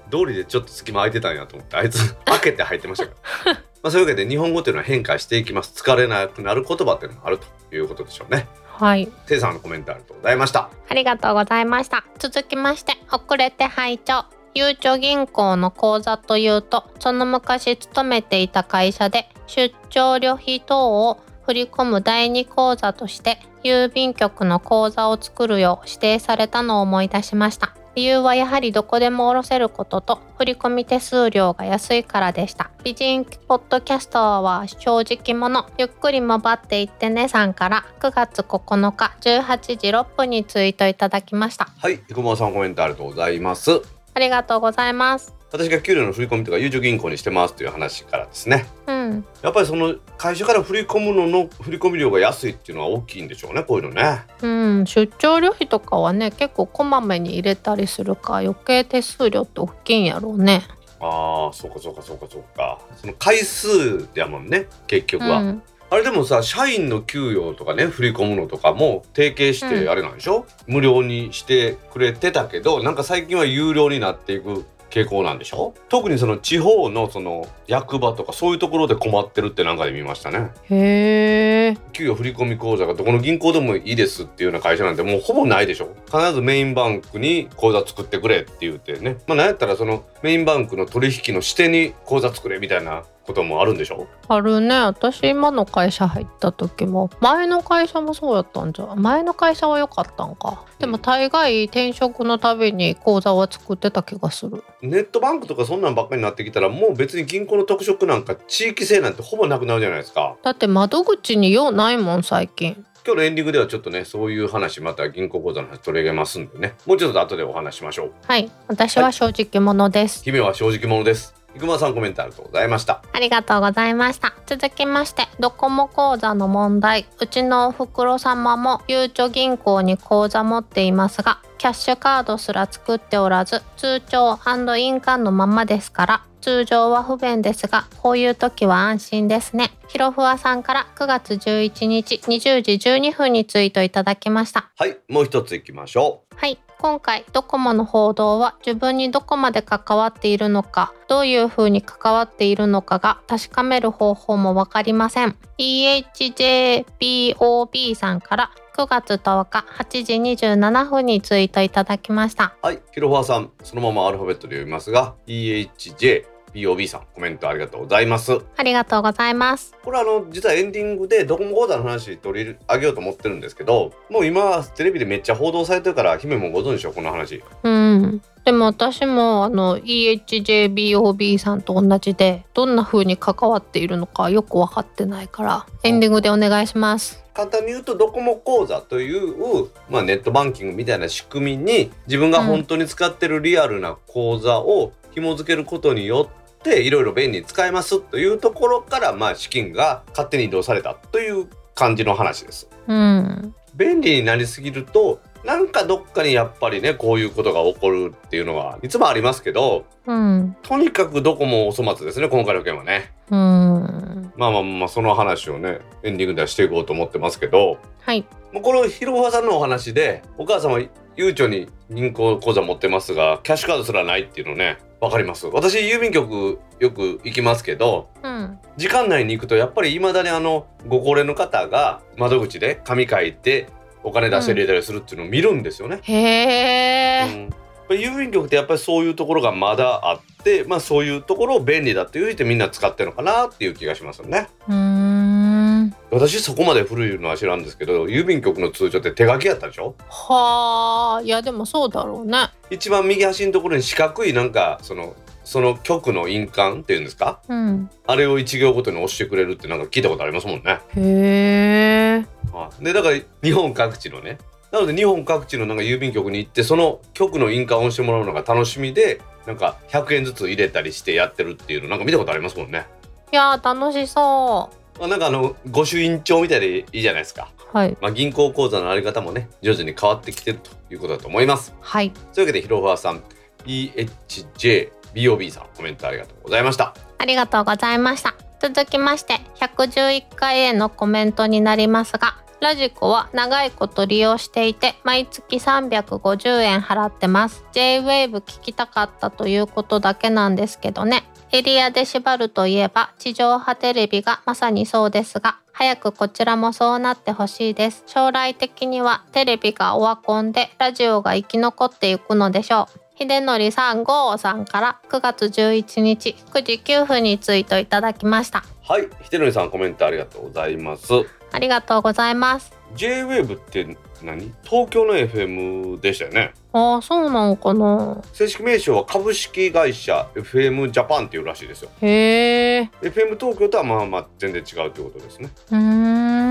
道理でちょっと隙間空いてたんやと思って、あいつ開けて入ってましたから。まあ、そういうわけで日本語というのは変化していきます。疲れなくなる言葉というのもあるということでしょうね。はい、ていさんのコメントありがとうございました。ありがとうございました。続きまして、遅れて拝聴。ゆうちょ銀行の口座というと、その昔勤めていた会社で出張旅費等を振り込むだいに口座として郵便局の口座を作るよう指定されたのを思い出しました。理由はやはりどこでも下ろせることと振込手数料が安いからでした。美人ポッドキャスターは正直者、ゆっくりもばっていってねさんからくがつここのかじゅうはちじろっぷんにツイートいただきました。はい、生駒さんコメントありがとうございます。ありがとうございます。私が給料の振り込みとかゆうちょ銀行にしてますという話からですね、うん、やっぱりその会社から振り込むのの振り込み量が安いっていうのは大きいんでしょうね、こういうのね。うん、出張旅費とかはね結構こまめに入れたりするから余計手数料って大きいんやろうね。ああ、そうかそうかそうかそうか、その回数やもんね結局は、うん、あれでもさ、社員の給与とかね振り込むのとかも提携してあれなんでしょ、うん、無料にしてくれてたけど、なんか最近は有料になっていく傾向なんでしょ。特にその地方のその役場とかそういうところで困ってるってなんかで見ましたね。へー。給与振込口座がどこの銀行でもいいですっていうような会社なんてもうほぼないでしょ。必ずメインバンクに口座作ってくれって言ってね、まあなんやったらそのメインバンクの取引の支店に口座作れみたいなこともあるんでしょ。あるね。私今の会社入った時も、前の会社もそうやったんじゃ。前の会社は良かったんか。でも大概転職のたびに口座は作ってた気がする。ネットバンクとかそんなんばっかりになってきたら、もう別に銀行の特色なんか地域性なんてほぼなくなるじゃないですか。だって窓口に用ないもん最近。今日のエンディングではちょっとね、そういう話、また銀行口座の話取り上げますんでね、もうちょっと後でお話しましょう。はい、私は正直者です、はい、君は正直者です。生駒さんコメントありがとうございました。ありがとうございました。続きまして、ドコモ口座の問題。うちのおふくろ様もゆうちょ銀行に口座持っていますが、キャッシュカードすら作っておらず、通帳&印鑑のままですから、通常は不便ですが、こういう時は安心ですね。ひろふわさんからくがつじゅういちにちにじゅうじじゅうにふんにツイートいただきました。はい、もう一ついきましょう。はい、今回ドコモの報道は自分にどこまで関わっているのか、どういうふうに関わっているのかが確かめる方法もわかりません。 イーエイチジェーピーオービー さんからくがつとおかはちじにじゅうななふんにツイートいただきました。はい、ひろふわさん、そのままアルファベットで読みますが イーエイチジェーピーオービー さん、コメントありがとうございます。ありがとうございます。これあの実はエンディングでドコモ口座の話取り上げようと思ってるんですけど、もう今テレビでめっちゃ報道されてるから、姫もご存知でしょこの話。うん、でも私もあの イーエイチジェービーオービー さんと同じで、どんな風に関わっているのかよく分かってないから、エンディングでお願いします。簡単に言うと、ドコモ口座という、まあ、ネットバンキングみたいな仕組みに自分が本当に使ってるリアルな口座を紐付けることによって、いろいろ便利に使えますというところから、まあ資金が勝手に移動されたという感じの話です、うん、便利になりすぎると、なんかどっかにやっぱりね、こういうことが起こるっていうのはいつもありますけど、うん、とにかくドコモお粗末ですね、今回の件はね。うん、まあまあまあ、その話をねエンディングではしていこうと思ってますけど、はい、もうこのひろはさんのお話で、お母様ゆうちょに銀行口座持ってますが、キャッシュカードすらないっていうのね、わかります。私郵便局よく行きますけど、うん、時間内に行くとやっぱり未だにあのご高齢の方が窓口で紙書いてお金出して入れたりするっていうのを見るんですよね、うん、へー、うん、郵便局ってやっぱりそういうところがまだあって、まあ、そういうところを便利だって言ってみんな使ってるのかなっていう気がしますよね。うーん、私そこまで古いのは知らんですけど、郵便局の通帳って手書きやったでしょ。はあ、いやでもそうだろうね。一番右端のところに四角いなんかそのその局の印鑑っていうんですか、うん、あれを一行ごとに押してくれるってなんか聞いたことありますもんね。へー。でだから日本各地のね、なので日本各地のなんか郵便局に行ってその局の印鑑を押してもらうのが楽しみで、なんかひゃくえんずつ入れたりしてやってるっていうのなんか見たことありますもんね。いや楽しそう。なんかあの御朱印帳みたいでいいじゃないですか、はい。まあ、銀行口座のあり方もね徐々に変わってきてるということだと思います。はい、というわけでひろふわさん ビーエイチジェイビーオービー さんコメントありがとうございました。ありがとうございました。続きましてひゃくじゅういっかいへのコメントになりますが、ラジコは長いこと利用していて毎月さんびゃくごじゅうえん払ってます。 J-ウェーブ 聞きたかったということだけなんですけどね。エリアで縛るといえば地上波テレビがまさにそうですが、早くこちらもそうなってほしいです。将来的にはテレビがオワコンでラジオが生き残っていくのでしょう。ひでのりさんごうさんからくがつじゅういちにちくじきゅうふんにツイートいただきました。はい、ひでのりさんコメントありがとうございます。ありがとうございます。 J-ウェーブ って何？東京の エフエム でしたよね。ああ、そうなのかな。正式名称は株式会社 エフエム ジャパンっていうらしいですよ。へー。 エフエム 東京とはまあまあ全然違うということですね。うー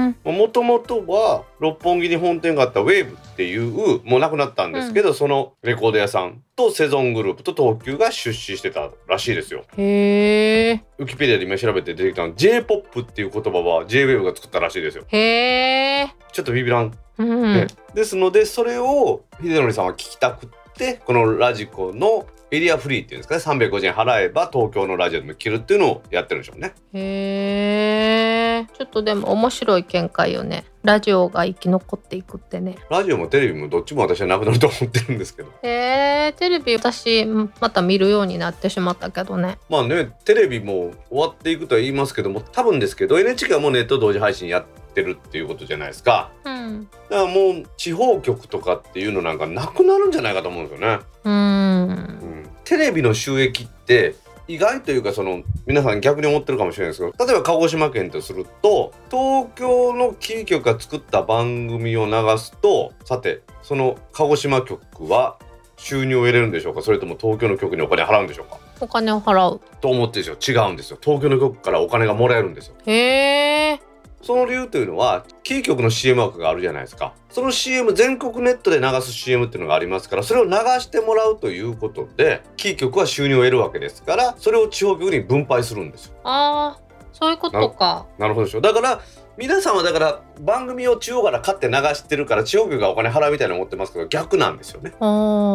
ん、もともとは六本木に本店があった ウェーブ っていうもうなくなったんですけど、うん、そのレコード屋さんとセゾングループと東急が出資してたらしいですよ。へー。ウィキペディアで今調べて出てきたの ジェイポップ っていう言葉は J-ウェーブ が作ったらしいですよ。へー。ちょっとビビらん、うん、ね、ですのでそれを秀典さんは聞きたくってこのラジコのエリアフリーっていうんですかね、さんびゃくごじゅうえん払えば東京のラジオでも聞けるっていうのをやってるんでしょうね。へー。ちょっとでも面白い見解よね。ラジオが生き残っていくってね。ラジオもテレビもどっちも私はなくなると思ってるんですけど。へー。テレビ私また見るようになってしまったけどね。まあね、テレビも終わっていくとは言いますけども、多分ですけど エヌエイチケー はもうネット同時配信やってってるっていうことじゃないですか、うん、だからもう地方局とかっていうのなんかなくなるんじゃないかと思うんですよね。うん、うん、テレビの収益って意外というか、その皆さん逆に思ってるかもしれないですけど、例えば鹿児島県とすると東京のキー局が作った番組を流すと、さてその鹿児島局は収入を得れるんでしょうか、それとも東京の局にお金払うんでしょうか。お金を払うと思ってるでしょ。違うんですよ。東京の局からお金がもらえるんですよ。へー。その理由というのはキー局の シーエム 枠があるじゃないですか。その シーエム 全国ネットで流す シーエム っていうのがありますから、それを流してもらうということでキー局は収入を得るわけですから、それを地方局に分配するんですよ。あー、そういうことか。 な, なるほどでしょ。だから皆さんはだから番組を地方から買って流してるから地方局がお金払うみたいな思ってますけど、逆なんですよね。あ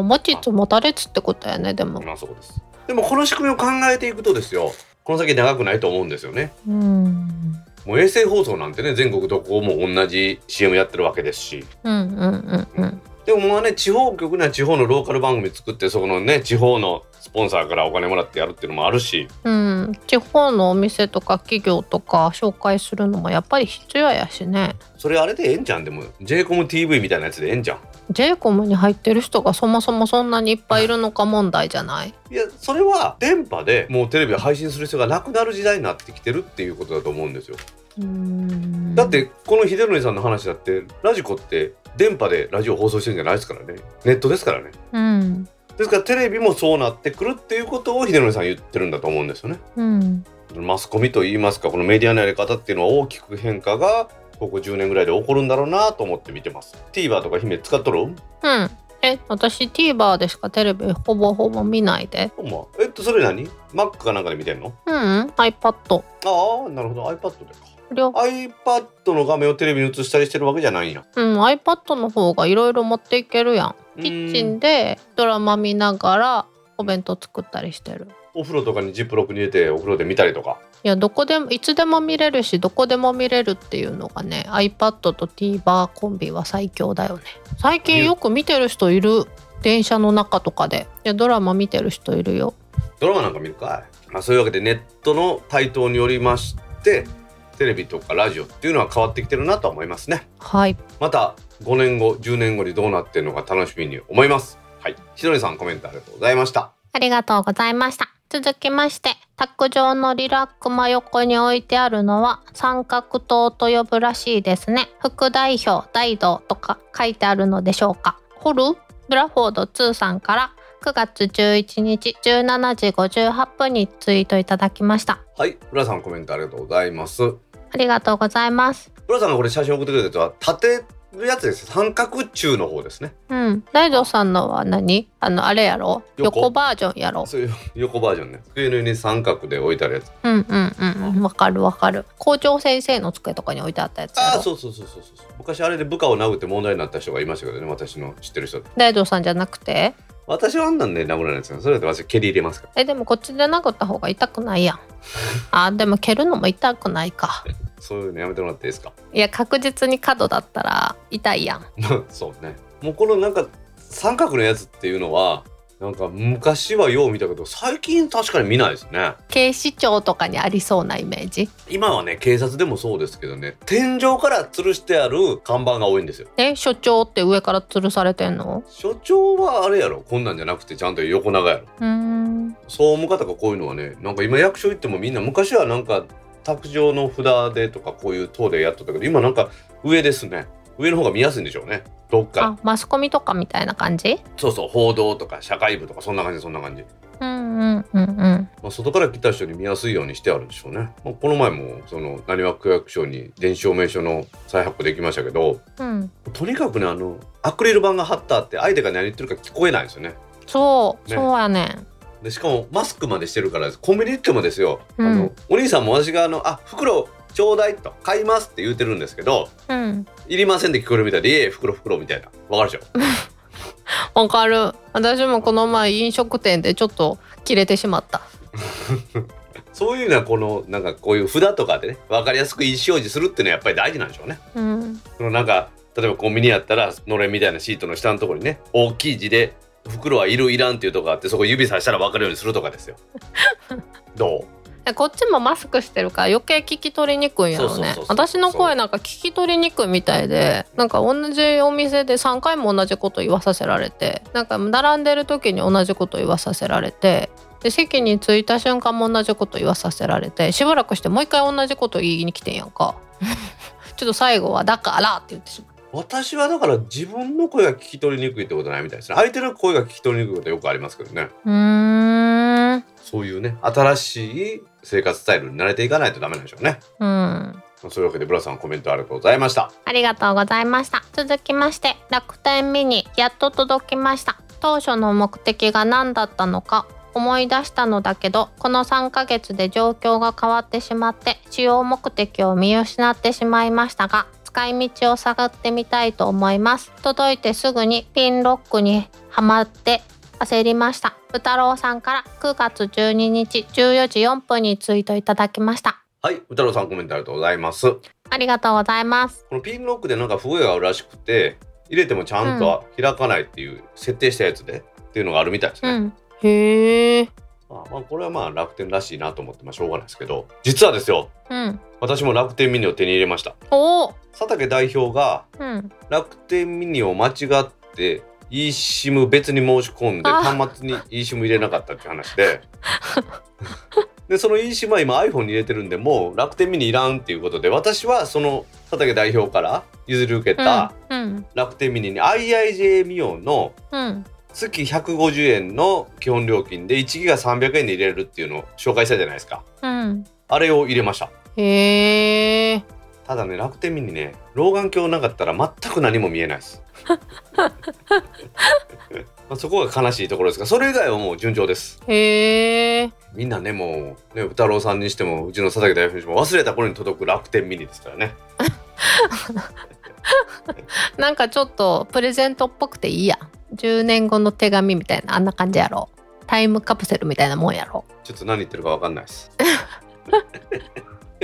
あ、持ちつ持たれつってことやね。でもまあそうです。でもこの仕組みを考えていくとですよ、この先長くないと思うんですよね。うーん、もう衛星放送なんてね、全国どこも同じ シーエム やってるわけですし、うんうんうんうん、でもまあね、地方局には地方のローカル番組作ってそこのね地方のスポンサーからお金もらってやるっていうのもあるし、うん、地方のお店とか企業とか紹介するのもやっぱり必要やしね。それあれでええんじゃん。でも ジェイコム ティーブイ みたいなやつでええんじゃん。 ジェイコム に入ってる人がそもそもそんなにいっぱいいるのか問題じゃない。いや、それは電波でもうテレビで配信する人がなくなる時代になってきてるっていうことだと思うんですよ。うーん、だってこの秀典さんの話だってラジコって電波でラジオ放送してるんじゃないですからね。ネットですからね、うん、ですからテレビもそうなってくるっていうことを秀典さん言ってるんだと思うんですよね、うん、マスコミといいますか、このメディアのやり方っていうのは大きく変化がここじゅうねんぐらいで起こるんだろうなと思って見てます。 TVer とか姫使っとる？うん、え、私 TVer でしかテレビほぼほぼ見ないで。えっとそれ何？ Mac かなんかで見てんの？うん、うん、iPad。 ああ、なるほど、 iPad でか。iPad の画面をテレビに映したりしてるわけじゃないんや。うん、iPad の方がいろいろ持っていけるやん。キッチンでドラマ見ながらお弁当作ったりしてる。お風呂とかにジップロックに入れてお風呂で見たりとか。いや、どこでもいつでも見れるしどこでも見れるっていうのがね、 iPad と TVer コンビは最強だよね。最近よく見てる人いる。電車の中とかで。いや、ドラマ見てる人いるよ。ドラマなんか見るかい。まあ、そういうわけでネットの台頭によりましてテレビとかラジオっていうのは変わってきてるなと思いますね。はい。またごねんごじゅうねんごにどうなってるのか楽しみに思います。はい、しのりさんコメントありがとうございました。ありがとうございました。続きまして、卓上のリラックマ横に置いてあるのは三角塔と呼ぶらしいですね。副代表大道とか書いてあるのでしょうか。ホルブラフォードにさんからくがつじゅういちにちじゅうしちじごじゅうはっぷんにツイートいただきました。はい、ブラさんコメントありがとうございます。ありがとうございます。ブラさんがこれ写真送ってくれたやつは縦のやつです。三角柱の方ですね。うん、大道さんのは何あのあれやろ、横, 横バージョンやろ。そういう横バージョンね。机の上に三角で置いてあるやつ。うんうんうん、わかるわかる。校長先生の机とかに置いてあったやつやろ。あ、そうそうそうそうそう。昔あれで部下を殴って問題になった人がいましたけどね、私の知ってる人。大道さんじゃなくて？私はあんなんで殴らないですよ。それで私蹴り入れますから。え、でもこっちで殴った方が痛くないやん。あ、でも蹴るのも痛くないか。そういうのやめてもらっていいですか。いや、確実に角だったら痛いやん。そうね。もうこのなんか三角のやつっていうのはなんか昔はよう見たけど最近確かに見ないですね。警視庁とかにありそうなイメージ。今はね、警察でもそうですけどね、天井から吊るしてある看板が多いんですよ。え、所長って上から吊るされてんの？所長はあれやろ、こんなんじゃなくてちゃんと横長やろ。うーん、総務課とかこういうのはね、なんか今役所行ってもみんな、昔はなんか卓上の札でとかこういう塔でやっとったけど、今なんか上ですね。上の方が見やすいんでしょうね。どっか、あ、マスコミとかみたいな感じ？そうそう、報道とか社会部とかそんな感じそんな感じ。うんうんうんうん。まあ、外から来た人に見やすいようにしてあるんでしょうね。まあ、この前もその浪速区役所に電子証明書の再発行できましたけど、うん、とにかくね、あのアクリル板が貼ってあって相手が何言ってるか聞こえないんですよね。そう、ね、そうやねん。でしかもマスクまでしてるからです。コンビニ行ってもですよ、うん、あのお兄さんも私があのあ袋ちょうだいと買いますって言ってるんですけど、うん、いりませんって聞こえるみたいで、いえ袋袋みたいな。わかるでしょ。わかる。私もこの前飲食店でちょっと切れてしまった。そういうのはこのなんかこういう札とかでね、わかりやすく意思表示するっていうのはやっぱり大事なんでしょうね。うん、そのなんか例えばコンビニやったらのれんみたいなシートの下のところにね、大きい字で袋はいるいらんっていうとこがあって、そこ指さしたら分かるようにするとかですよ。どう？こっちもマスクしてるから余計聞き取りにくいんやろね。私の声なんか聞き取りにくいみたいで、なんか同じお店でさんかいも同じこと言わさせられて、なんか並んでる時に同じこと言わさせられて、で席に着いた瞬間も同じこと言わさせられて、しばらくしてもう一回同じこと言いに来てんやんか。ちょっと最後はだからって言ってしまう。私はだから自分の声が聞き取りにくいってことないみたいですね。相手の声が聞き取りにくいことよくありますけどね。うーん、そういうね、新しい生活スタイルに慣れていかないとダメなんでしょうね。うん、そういうわけでブラさんコメントありがとうございました。ありがとうございました。続きまして、楽天ミニやっと届きました。当初の目的が何だったのか思い出したのだけど、このさんかげつで状況が変わってしまって使用目的を見失ってしまいましたが、使い道を探ってみたいと思います。届いてすぐにピンロックにはまって焦りました。宇太郎さんからくがつじゅうににちじゅうよじよんぷんにツイートいただきました。はい、宇太郎さんコメントありがとうございます。ありがとうございます。このピンロックでなんか不具合があるらしくて、入れてもちゃんと開かないっていう、うん、設定したやつでっていうのがあるみたいですね。うん、へー。まあまあ、これはまあ楽天らしいなと思ってまあしょうがないですけど、実はですよ、うん、私も楽天ミニを手に入れました。おー、佐竹代表が楽天ミニを間違って、うん、eSIM 別に申し込んで端末に eSIM 入れなかったって話ででその eSIM は今 iPhone に入れてるんで、もう楽天ミニいらんっていうことで、私はその佐竹代表から譲り受けた楽天ミニに アイアイジェーミオ の、うんうん、月ひゃくごじゅうえんの基本料金でいちギガさんびゃくえんで入れるっていうのを紹介したじゃないですか、うん、あれを入れました。へー。ただね、楽天ミニね、老眼鏡なかったら全く何も見えないですまあそこが悲しいところですが、それ以外はもう順調です。へー。みんなね、もうね、宇太郎さんにしてもうちの佐竹大輔も忘れた頃に届く楽天ミニですからねなんかちょっとプレゼントっぽくていいやん。じゅうねんごの手紙みたいな、あんな感じやろ。タイムカプセルみたいなもんやろ。ちょっと何言ってるか分かんないです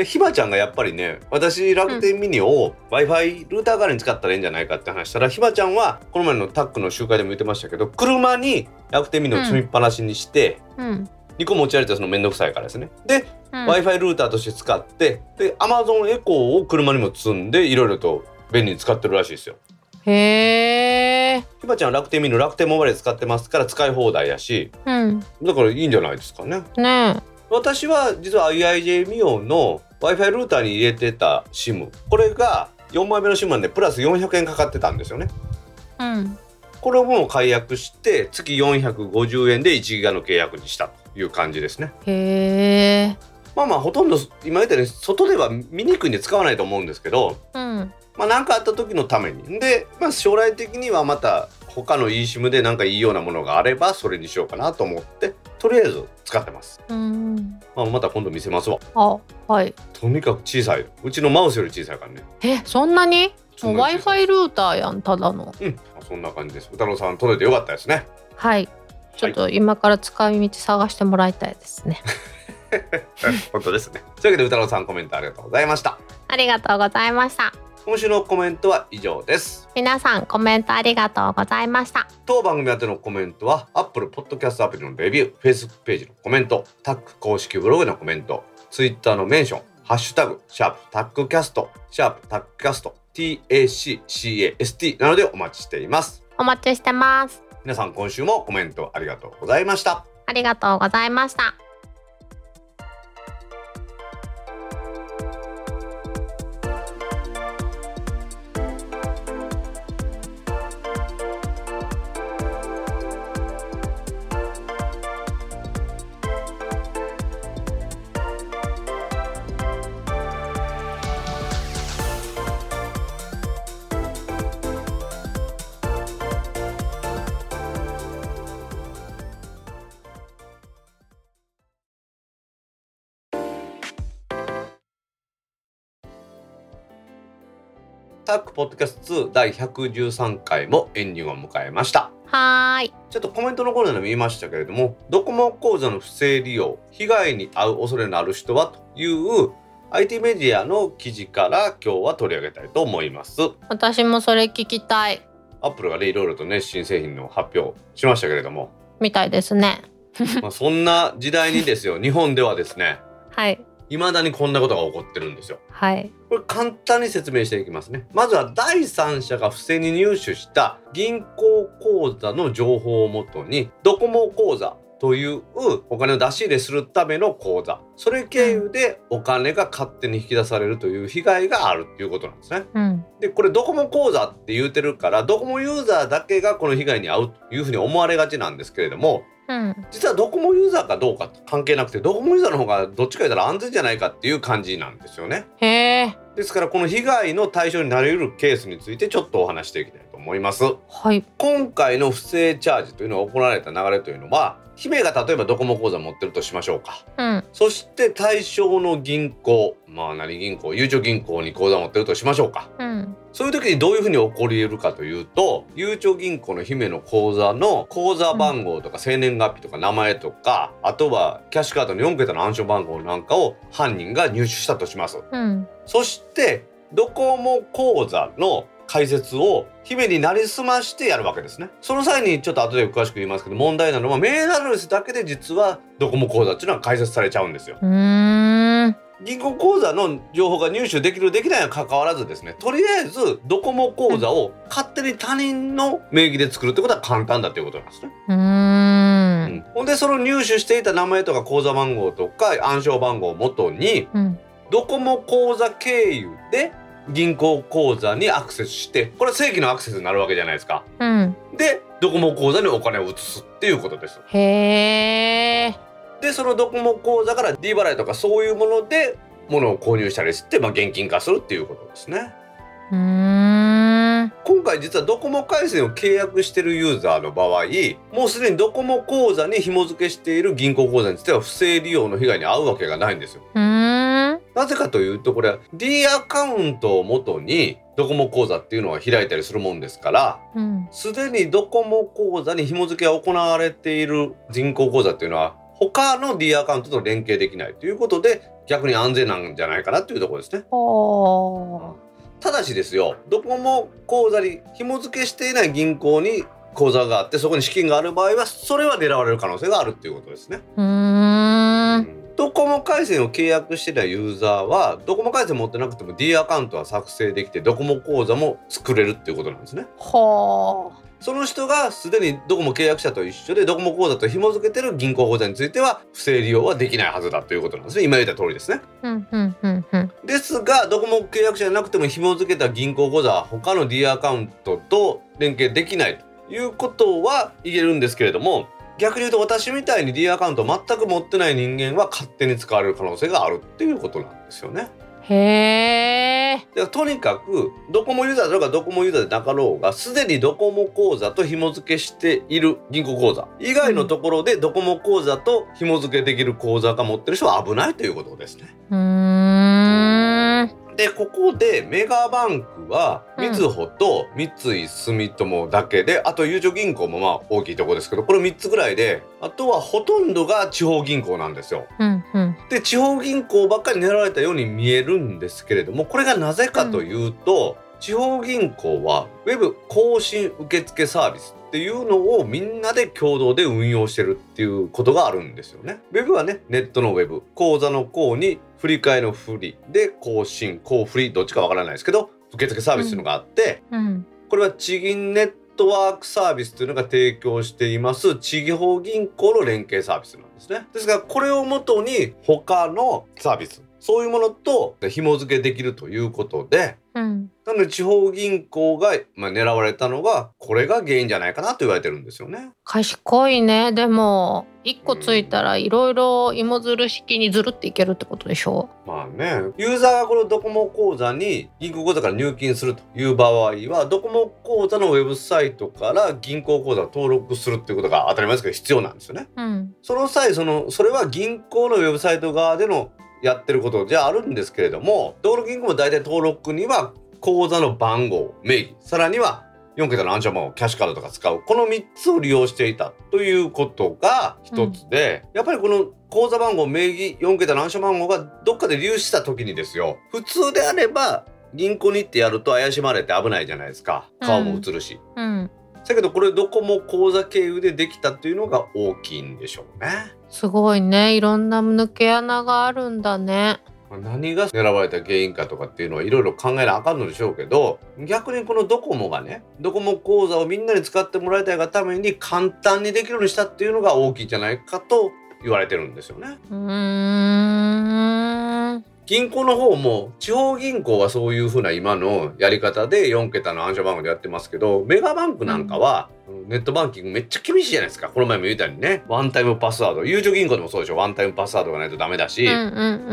ひまちゃんがやっぱりね、私楽天ミニを Wi-Fi ルーター代わりに使ったらいいんじゃないかって話したら、ひまちゃんはこの前のタックの集会でも言ってましたけど、車に楽天ミニを積みっぱなしにして、うんうん、にこ持ち歩いたらそのめんどくさいからですね。で、うん、Wi-Fi ルーターとして使って、で Amazon Echo を車にも積んでいろいろと便利に使ってるらしいですよ。へー。ひばちゃんは楽天ミニの楽天モバイル使ってますから使い放題やし、うん、だからいいんじゃないですかね。ね、私は実は アイアイジェーミオ の Wi-Fi ルーターに入れてた SIM、 これがよんまいめの SIM なんでプラスよんひゃくえんかかってたんですよね、うん、これも解約して月よんひゃくごじゅうえんでいちギガの契約にしたという感じですね。へー。まあまあほとんど今言ったように外では見にくいんで使わないと思うんですけど、うん、まあ、なんかあった時のためにで、まあ、将来的にはまた他の eSIM でなんかいいようなものがあればそれにしようかなと思ってとりあえず使ってます、うん、まあ、また今度見せますわ。あ、はい。とにかく小さい、うちのマウスより小さいからね。え、そんなに？もう Wi-Fi ルーターやんただの。うん、そんな感じです。歌野さん取れてよかったですね。はい、ちょっと今から使い道探してもらいたいですね。本当ですね。というわけで歌野さんコメントありがとうございました。ありがとうございました。今週のコメントは以上です。皆さんコメントありがとうございました。当番組宛てのコメントは Apple Podcast アプリのレビュー、 Facebook ページのコメント、タック公式ブログのコメント、 Twitter のメンション、ハッシュタグシャープタックキャスト、シャープタックキャスト タックキャスト などでお待ちしています。お待ちしてます。皆さん今週もコメントありがとうございました。ありがとうございました。タックポッドキャストツー第ひゃくじゅうさんかいもエンディングを迎えました。はーい。ちょっとコメントのコーナーでも言いましたけれども、ドコモ口座の不正利用、被害に遭う恐れのある人はという アイティー メディアの記事から今日は取り上げたいと思います。私もそれ聞きたい。アップルがねいろいろとね新製品の発表しましたけれどもみたいですね。まあそんな時代にですよ。日本ではですね、はい、未だにこんなことが起こってるんですよ。はい。これ簡単に説明していきますね。まずは第三者が不正に入手した銀行口座の情報をもとにドコモ口座というお金を出し入れするための口座、それ経由でお金が勝手に引き出されるという被害があるということなんですね、うん、でこれドコモ口座って言うてるからドコモユーザーだけがこの被害に遭うというふうに思われがちなんですけれども、うん、実はドコモユーザーかどうか関係なくてドコモユーザーの方がどっちか言ったら安全じゃないかっていう感じなんですよね。へー。ですからこの被害の対象になり得るケースについてちょっとお話していきたいと思います、はい、今回の不正チャージというのが行われた流れというのは、姫が例えばドコモ口座持ってるとしましょうか、うん、そして対象の銀行、まあ何銀行、ゆうちょ銀行に口座持ってるとしましょうか、うん、そういう時にどういうふうに起こり得るかというと、ゆうちょ銀行の姫の口座の口座番号とか生年月日とか名前とか、うん、あとはキャッシュカードのよんけたの暗証番号なんかを犯人が入手したとします、うん、そしてドコモ口座の解説を姫になりすましてやるわけですね。その際にちょっと後で詳しく言いますけど、問題なのはメールアドレスだけで実はドコモ口座っていうのは解説されちゃうんですよ。うーん。銀行口座の情報が入手できるできないに関わらずですね、とりあえずドコモ口座を勝手に他人の名義で作るってことは簡単だということなんですね。うーん、うん、ほんでその入手していた名前とか口座番号とか暗証番号をもとに、うん、ドコモ口座経由で銀行口座にアクセスして、これは正規のアクセスになるわけじゃないですか、うん、でドコモ口座にお金を移すっていうことです。へー。でそのドコモ口座から D 払いとかそういうもので物を購入したりして、まあ、現金化するっていうことですね。うーん。今回実はドコモ回線を契約しているユーザーの場合、もうすでにドコモ口座に紐付けしている銀行口座については不正利用の被害に遭うわけがないんですよ。うーん。なぜかというと、これは D アカウントをもとにドコモ口座っていうのは開いたりするもんですから、うん、すでにドコモ口座に紐付けが行われている銀行口座っていうのは他の D アカウントと連携できないということで、逆に安全なんじゃないかなというところですね。おー。ただしですよ、ドコモ口座に紐付けしていない銀行に口座があってそこに資金がある場合はそれは狙われる可能性があるっていうことですね。うーん。ドコモ回線を契約してたユーザーはドコモ回線持ってなくても D アカウントは作成できてドコモ口座も作れるっていうことなんですね。はあ。その人がすでにドコモ契約者と一緒でドコモ口座と紐付けてる銀行口座については不正利用はできないはずだということなんですね。今言った通りですね。うんうんうんうん、ですがドコモ契約者じゃなくても紐付けた銀行口座は他の D アカウントと連携できないということは言えるんですけれども、逆に言うと私みたいに D アカウントを全く持ってない人間は勝手に使われる可能性があるっていうことなんですよね。へー。でとにかくドコモユーザーだろうがドコモユーザーでなかろうがすでにドコモ口座と紐付けしている銀行口座以外のところでドコモ口座と紐付けできる口座が持ってる人は危ないということですね。うーん。でここでメガバンクはみずほと三井住友だけで、うん、あとゆうちょ銀行もまあ大きいところですけどこれみっつぐらいで、あとはほとんどが地方銀行なんですよ、うんうん、で地方銀行ばっかり狙われたように見えるんですけれども、これがなぜかというと、うん、地方銀行はウェブ更新受付サービスっていうのをみんなで共同で運用してるっていうことがあるんですよね。ウェブはね、ネットのウェブ、口座の口に振り替えの振りで更新、更振りどっちかわからないですけど受付サービスというのがあって、うんうん、これは地銀ネットワークサービスというのが提供しています地方銀行の連携サービスなんですね。ですからこれをもとに他のサービスそういうものと紐付けできるということで、うん、なので地方銀行が、まあ、狙われたのがこれが原因じゃないかなと言われてるんですよね。賢いね。でもいっこついたらいろいろ芋づる式にずるっていけるってことでしょう。まあね、ユーザーがこのドコモ口座に銀行口座から入金するという場合はドコモ口座のウェブサイトから銀行口座を登録するっていうことが当たり前ですけど必要なんですよね、うん、その際そのそれは銀行のウェブサイト側でのやってることじゃあるんですけれども、登録銀行も大体登録には口座の番号、名義、さらにはよん桁の暗証番号、キャッシュカードとか使うこのみっつを利用していたということが一つで、うん、やっぱりこの口座番号、名義、よん桁の暗証番号がどっかで流出した時にですよ、普通であれば銀行に行ってやると怪しまれて危ないじゃないですか。顔も映るし、うんうん、だけどこれドコモ口座経由でできたというのが大きいんでしょうね。すごいね。いろんな抜け穴があるんだね。何が狙われた原因かとかっていうのはいろいろ考えなあかんのでしょうけど、逆にこのドコモがね、ドコモ口座をみんなに使ってもらいたいがために簡単にできるようにしたっていうのが大きいんじゃないかと言われてるんですよね。うーん。銀行の方も地方銀行はそういう風な今のやり方でよん桁の暗証番号でやってますけど、メガバンクなんかはネットバンキングめっちゃ厳しいじゃないですか。この前も言ったようにね、ワンタイムパスワード、ゆうちょ銀行でもそうでしょ、ワンタイムパスワードがないとダメだし、うんうんう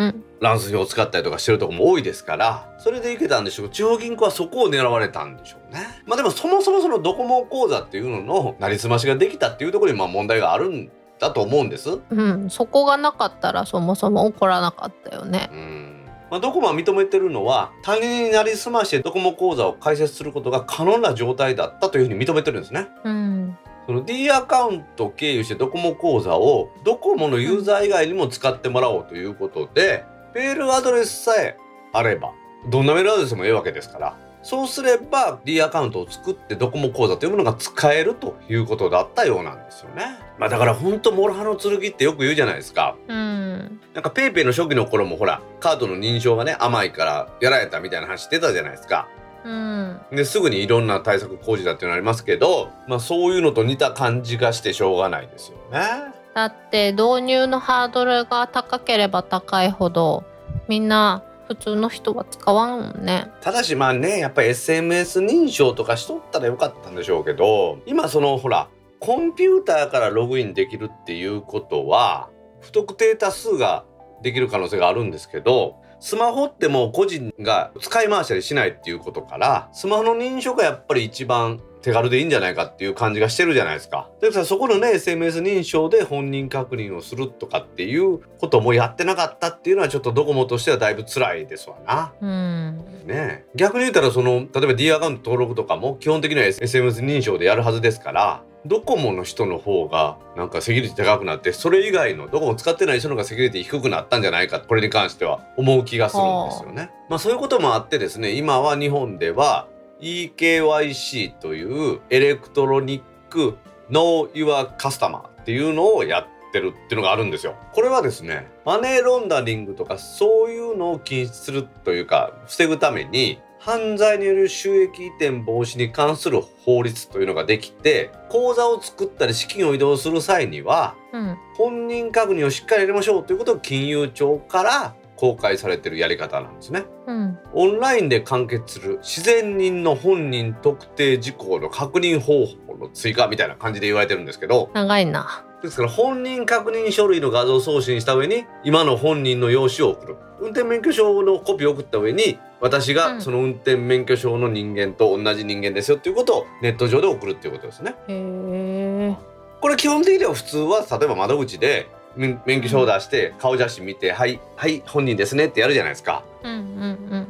ん、乱数表を使ったりとかしてるとこも多いですから、それでいけたんでしょう。地方銀行はそこを狙われたんでしょうね。まあでもそもそもそのドコモ口座っていうののなりすましができたっていうところにまあ問題があるんだと思うんです、うん、そこがなかったらそもそも起こらなかったよね。うん、まあ、ドコモは認めてるのは他人になりすましてドコモ口座を開設することが可能な状態だったというふうに認めてるんですね、うん、その D アカウントを経由してドコモ口座をドコモのユーザー以外にも使ってもらおうということで、うん、メールアドレスさえあればどんなメールアドレスもいいわけですから、そうすれば D アカウントを作ってドコモ口座というものが使えるということだったようなんですよね。まあ、だから本当モロハの剣ってよく言うじゃないですか、うん、なんかペイペイの初期の頃もほらカードの認証がね甘いからやられたみたいな話してたじゃないですか、うん、ですぐにいろんな対策工事だっていうのありますけど、まあ、そういうのと似た感じがしてしょうがないですよね。だって導入のハードルが高ければ高いほどみんな普通の人は使わんもんね。ただしまあね、やっぱり エスエムエス 認証とかしとったらよかったんでしょうけど、今そのほらコンピューターからログインできるっていうことは不特定多数ができる可能性があるんですけど、スマホってもう個人が使い回したりしないっていうことから、スマホの認証がやっぱり一番手軽でいいんじゃないかっていう感じがしてるじゃないですか。でそこのね エスエムエス 認証で本人確認をするとかっていうこともやってなかったっていうのはちょっとドコモとしてはだいぶ辛いですわな、うん、ね、逆に言ったらその例えば D アカウント登録とかも基本的には エスエムエス 認証でやるはずですから、ドコモの人の方がなんかセキュリティ高くなって、それ以外のドコモ使ってない人の方がセキュリティ低くなったんじゃないか、これに関しては思う気がするんですよね。まあ、そういうこともあってですね、今は日本ではイーケーワイシー というエレクトロニックノーユアカスタマーっていうのをやってるっていうのがあるんですよ。これはですね、マネーロンダリングとかそういうのを禁止するというか防ぐために、犯罪による収益移転防止に関する法律というのができて、口座を作ったり資金を移動する際には、うん、本人確認をしっかり入れましょうということを金融庁から公開されているやり方なんですね、うん、オンラインで完結する自然人の本人特定事項の確認方法の追加みたいな感じで言われてるんですけど、長いな。ですから本人確認書類の画像送信した上に今の本人の用紙を送る、運転免許証のコピーを送った上に私がその運転免許証の人間と同じ人間ですよっていうことをネット上で送るっていうことですね。へー。これ基本的には普通は例えば窓口で免許証を出して顔写真見て、はいはい本人ですねってやるじゃないですか、うんうんうん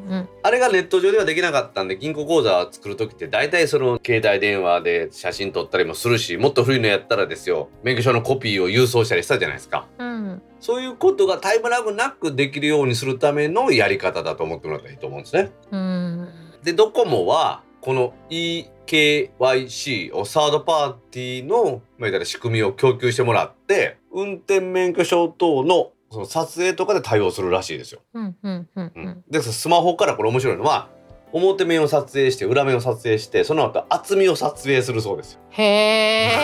うん、あれがネット上ではできなかったんで、銀行口座を作る時って大体その携帯電話で写真撮ったりもするし、もっと古いのやったらですよ、免許証のコピーを郵送したりしたじゃないですか、うん、そういうことがタイムラグなくできるようにするためのやり方だと思ってもらったらいいと思うんですね、うん、でドコモはこの イーケーワイシー をサードパーティーの仕組みを供給してもらって運転免許証等 の, その撮影とかで対応するらしいですよ、うんうんうんうん、でスマホからこれ面白いのは表面を撮影して裏面を撮影してその後厚みを撮影するそうですよ。へ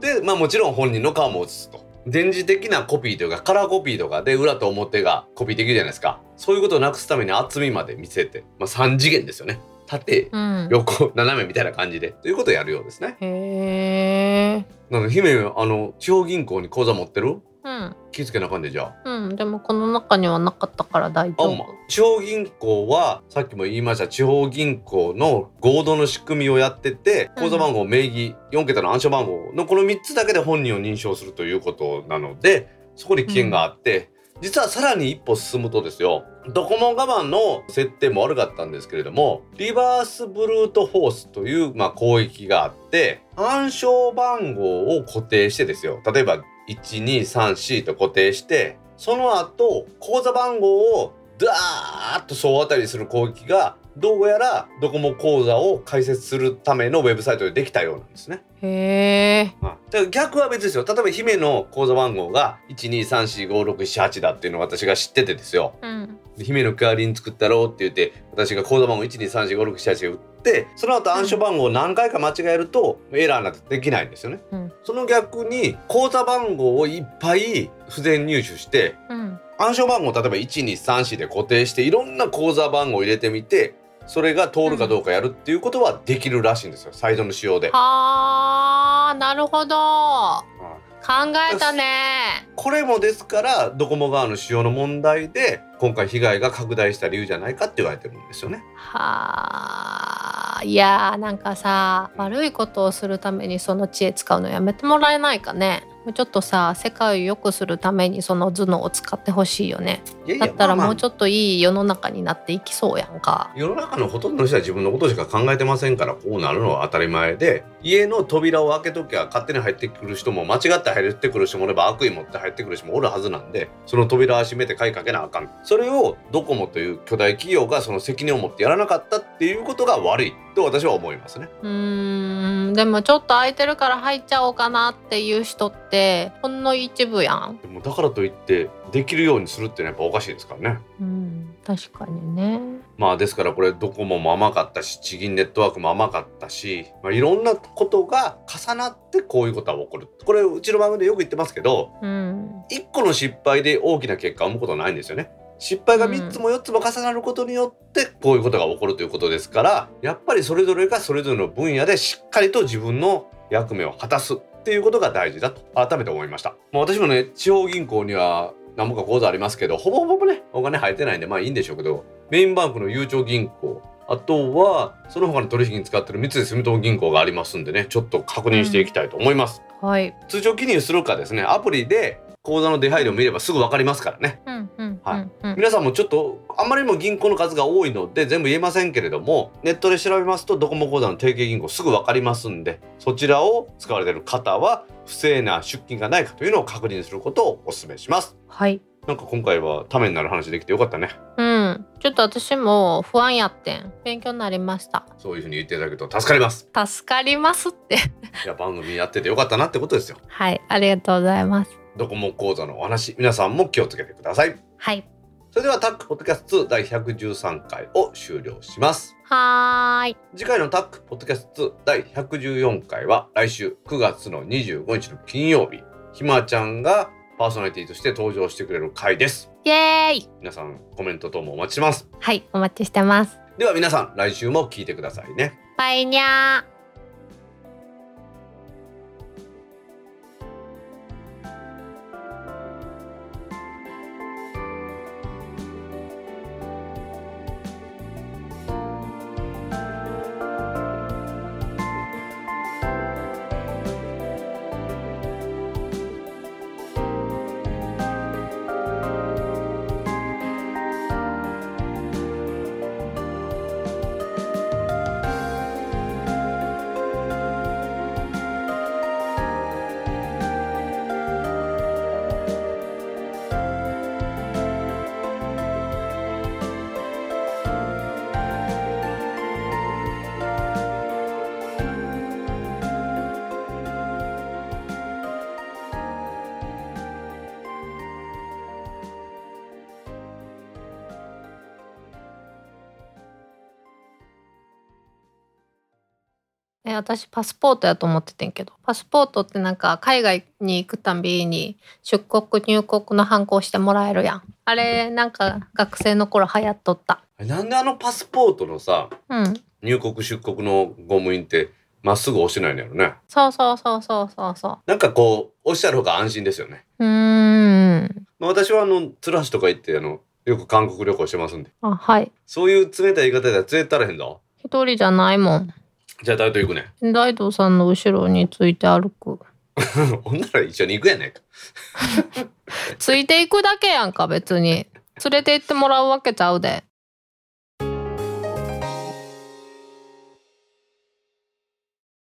ーで、まあ、もちろん本人の顔も写すと、電磁的なコピーというかカラーコピーとかで裏と表がコピーできるじゃないですか。そういうことをなくすために厚みまで見せて、まあ、さん次元ですよね、縦、うん、横、斜めみたいな感じでということをやるようですね。へー。なので姫、あの地方銀行に口座持ってる？うん、気付けなあかんで。じゃあ、うん、でもこの中にはなかったから大丈夫、まあ、地方銀行はさっきも言いました地方銀行の合同の仕組みをやってて、口座番号、名義、よん桁の暗証番号のこのみっつだけで本人を認証するということなので、そこに危険があって、うん、実はさらに一歩進むとですよ、ドコモ我慢の設定も悪かったんですけれども、リバースブルートフォースという、まあ、攻撃があって、暗証番号を固定してですよ、例えばいちにさんし と固定して、その後口座番号をダーッと総当たりする攻撃がどうやらドコモ口座を開設するためのウェブサイトでできたようなんですね。へー、まあ、だから逆は別ですよ。例えば姫の口座番号が いちにさんしごろくしちはち だっていうのを私が知っててですよ、うん、で姫の代わりに作ったろうって言って私が口座番号 いちにさんしごろくしちはち を打って、その後暗証番号を何回か間違えるとエラーなんてできないんですよね、うん、その逆に口座番号をいっぱい不全入手して、うん、暗証番号を例えば いちにさんし で固定していろんな口座番号を入れてみて、それが通るかどうかやるっていうことはできるらしいんですよ、サイトの仕様で。あー、なるほど、うん、考えたね。これもですからドコモ側の仕様の問題で今回被害が拡大した理由じゃないかって言われてるんですよね。はー、いやー、なんかさ、悪いことをするためにその知恵使うのやめてもらえないかね。ちょっとさ、世界を良くするためにその頭脳を使ってほしいよね。いやいや、だったらもうちょっといい世の中になっていきそうやんか、まあまあ、世の中のほとんどの人は自分のことしか考えてませんから、こうなるのは当たり前で、家の扉を開けときゃ勝手に入ってくる人も間違って入ってくる人もおれば悪意持って入ってくる人もおるはずなんで、その扉を閉めて鍵かけなあかん。それをドコモという巨大企業がその責任を持ってやらなかったっていうことが悪いと私は思いますね。うーん、でもちょっと空いてるから入っちゃおうかなっていう人ってほんの一部やん。でもだからといってできるようにするっていうのはやっぱおかしいですからね。うん、確かにね。まあですからこれドコモも甘かったし、地銀ネットワークも甘かったし、まあ、いろんなことが重なってこういうことが起こる。これうちの番組でよく言ってますけど、うん、いっこの失敗で大きな結果を生むことはないんですよね。失敗がみっつもよっつも重なることによってこういうことが起こるということですから、やっぱりそれぞれがそれぞれの分野でしっかりと自分の役目を果たすっていうことが大事だと改めて思いました。もう私もね、地方銀行には何もか口座ありますけど、ほぼほぼねお金入ってないんでまあいいんでしょうけど、メインバンクのゆうちょ銀行、あとはその他の取引に使っている三井住友銀行がありますんでね、ちょっと確認していきたいと思います、うん、はい、通常記入するかですね、アプリで口座の出入りを見ればすぐ分かりますからね、うんうんうんうん、はい、皆さんもちょっとあんまりにも銀行の数が多いので全部言えませんけれども、ネットで調べますとドコモ口座の提携銀行すぐ分かりますんで、そちらを使われている方は不正な出金がないかというのを確認することをお勧めします。はい、なんか今回はためになる話できてよかったね。うん、ちょっと私も不安やってん。勉強になりました。そういうふうに言っていただくと助かります。助かりますっていや、番組やっててよかったなってことですよ。はい、ありがとうございます。ドコモ講座のお話、皆さんも気をつけてください。はい、それではタックポッドキャストだいひゃくじゅうさんかいを終了します。はーい、次回のタックポッドキャストだいひゃくじゅうよんかいは来週くがつのにじゅうごにちの金曜日、ひまちゃんがパーソナリティとして登場してくれる回です。イエーイ。皆さんコメント等もお待ちします。はい、お待ちしてます。では皆さん、来週も聞いてくださいね。バイニャー。私パスポートやと思っててんけど、パスポートってなんか海外に行くたびに出国入国のハンコしてもらえるやん。あれなんか学生の頃流行っとった。なんであのパスポートのさ、うん、入国出国のゴム印ってまっすぐ押してないんやろね。そうそうそうそうそうそう。なんかこう押してある方が安心ですよね。うーん、まあ、私はあの鶴橋とか行ってあのよく韓国旅行してますんで。あ、はい。そういう冷たい言い方では冷たらへんだ。一人じゃないもん。じゃあ大東行くね。大東さんの後ろについて歩く。ほんなら一緒に行くやないか。ついていくだけやんか。別に連れて行ってもらうわけちゃうで。